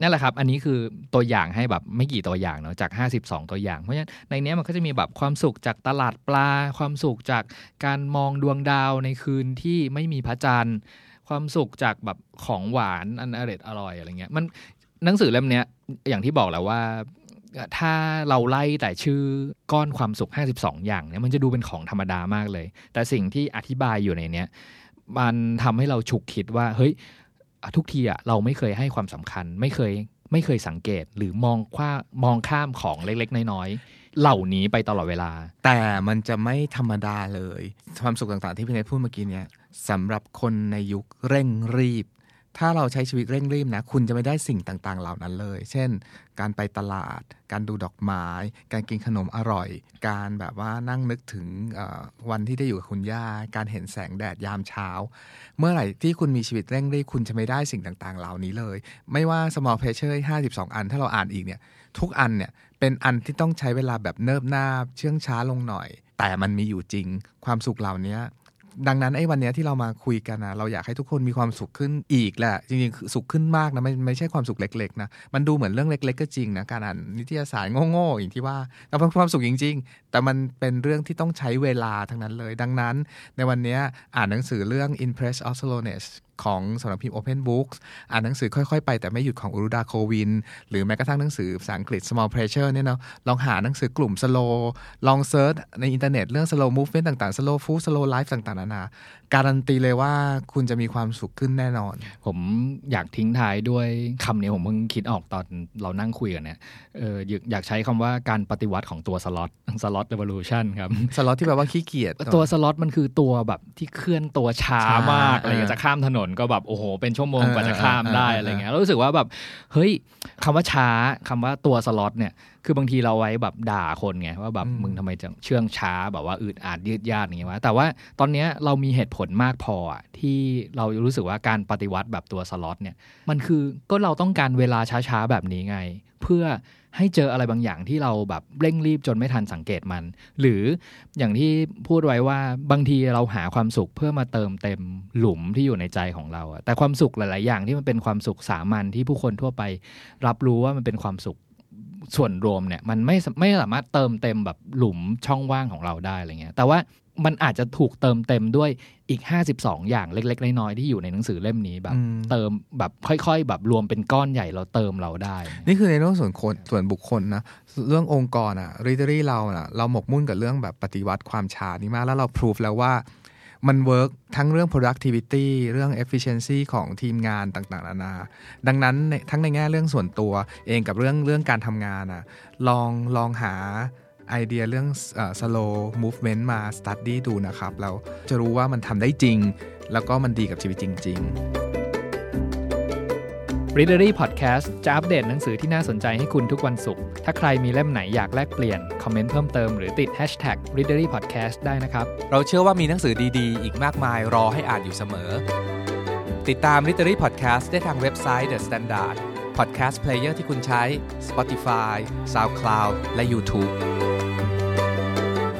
นั่นแหละครับอันนี้คือตัวอย่างให้แบบไม่กี่ตัวอย่างเนาะจาก52ตัวอย่างเพราะฉะนั้นในนี้มันก็จะมีแบบความสุขจากตลาดปลาความสุขจากการมองดวงดาวในคืนที่ไม่มีพระจันทร์ความสุขจากแบบของหวานอันอร่อยอะไรเงี้ยมันหนังสือเล่มเนี้ยอย่างที่บอกแล้วว่าถ้าเราไล่แต่ชื่อก้อนความสุข52อย่างเนี่ยมันจะดูเป็นของธรรมดามากเลยแต่สิ่งที่อธิบายอยู่ในเนี้ยมันทำให้เราฉุกคิดว่าเฮ้ยทุกทีอะเราไม่เคยให้ความสำคัญไม่เคยสังเกตหรือมองข้ามของเล็กๆน้อยๆเหล่านี้ไปตลอดเวลาแต่มันจะไม่ธรรมดาเลยความสุขต่างๆที่พี่เนยพูดเมื่อกี้เนี่ยสำหรับคนในยุคเร่งรีบถ้าเราใช้ชีวิตเร่งรีบนะคุณจะไม่ได้สิ่งต่างๆเหล่านั้นเลยเช่นการไปตลาดการดูดอกไม้การกินขนมอร่อยการแบบว่านั่งนึกถึงวันที่ได้อยู่กับคุณย่าการเห็นแสงแดดยามเช้าเมื่อไหร่ที่คุณมีชีวิตเร่งรีบคุณจะไม่ได้สิ่งต่างๆเหล่านี้เลยไม่ว่า Small Pleasures 52อันถ้าเราอ่านอีกเนี่ยทุกอันเนี่ยเป็นอันที่ต้องใช้เวลาแบบเนิบนาบเชื่องช้าลงหน่อยแต่มันมีอยู่จริงความสุขเหล่านี้ดังนั้นไอ้วันนี้ที่เรามาคุยกันนะเราอยากให้ทุกคนมีความสุขขึ้นอีกแหละจริงๆสุขขึ้นมากนะไม่ใช่ความสุขเล็กๆนะมันดูเหมือนเรื่องเล็กๆก็จริงนะการอ่านนิตยสารโง่ๆอย่างที่ว่าแต่เป็นความสุขจริงๆแต่มันเป็นเรื่องที่ต้องใช้เวลาทั้งนั้นเลยดังนั้นในวันนี้อ่านหนังสือเรื่อง In Praise of Slowness ของสำนักพิมพ์ Open Books อ่านหนังสือค่อยๆไปแต่ไม่หยุดของอุรุดาโควินหรือแม้กระทั่งหนังสือภาษาอังกฤษ Small Pleasures เนี่ยเนาะลองหาหนังสือกลุ่ม Slow ลองเสิร์ชในอินเทอร์เน็ตเรื่อง Slow Movement ต่างๆ Slow Food Slow Life ต่างๆการันตีเลยว่าคุณจะมีความสุขขึ้นแน่นอนผมอยากทิ้งท้ายด้วยคำนี้ผมเพิ่งคิดออกตอนเรานั่งคุยกันเนี่ยอยากใช้คำว่าการปฏิวัติของตัวสล็อตเรวิลูชั่นครับสล็อตที่แปลว่าขี้เกียจตัวสล็อตมันคือตัวแบบที่เคลื่อนตัวช้ามากอะไรจะข้ามถนนก็แบบโอ้โหเป็นชั่วโมงกว่าจะข้ามได้อะไรเงี้ยแล้วรู้สึกว่าแบบเฮ้ยคำว่าช้าคำว่าตัวสล็อตเนี่ยคือบางทีเราไว้แบบด่าคนไงว่าแบบมึงทำไมเชื่องช้าแบบว่าอืดอาดยืดยาดอย่างเงี้ยวะแต่ว่าตอนนี้เรามีเหตุผลมากพอที่เรารู้สึกว่าการปฏิวัติแบบตัวสล็อตเนี่ยมันคือก็เราต้องการเวลาช้าๆแบบนี้ไงเพื่อให้เจออะไรบางอย่างที่เราแบบเร่งรีบจนไม่ทันสังเกตมันหรืออย่างที่พูดไว้ว่าบางทีเราหาความสุขเพื่อมาเติมเต็มหลุมที่อยู่ในใจของเราแต่ความสุขหลายๆอย่างที่มันเป็นความสุขสามัญที่ผู้คนทั่วไปรับรู้ว่ามันเป็นความสุขส่วนรวมเนี่ยมันไม่สามารถเติมเต็มแบบหลุมช่องว่างของเราได้อะไรเงี้ยแต่ว่ามันอาจจะถูกเติมเต็มด้วยอีก52อย่างเล็กๆน้อยๆที่อยู่ในหนังสือเล่มนี้แบบเติมแบบค่อยๆแบบรวมเป็นก้อนใหญ่เราเติมเราได้นี่คือในเรื่องส่วนคนส่วนบุคคลนะเรื่ององค์กรอ่ะ Readery เราน่ะเราหมกมุ่นกับเรื่องแบบปฏิวัติความช้านี่มากแล้วเราพิสูจน์แล้วว่ามันเวิร์กทั้งเรื่อง productivity เรื่อง efficiency ของทีมงานต่างๆนานาดังนั้นทั้งในแง่เรื่องส่วนตัวเองกับเรื่องการทำงานนะลองหาไอเดียเรื่องslow movement มา study ดูนะครับแล้วจะรู้ว่ามันทำได้จริงแล้วก็มันดีกับชีวิตจริงๆ Readery Podcast จะอัปเดตหนังสือที่น่าสนใจให้คุณทุกวันศุกร์ถ้าใครมีเล่มไหนอยากแลกเปลี่ยนคอมเมนต์เพิ่มเติมหรือติด #Readery Podcast ได้นะครับเราเชื่อว่ามีหนังสือดีๆอีกมากมายรอให้อ่านอยู่เสมอติดตาม Readery Podcast ได้ทางเว็บไซต์ The Standard Podcast Player ที่คุณใช้ Spotify, SoundCloud และ YouTube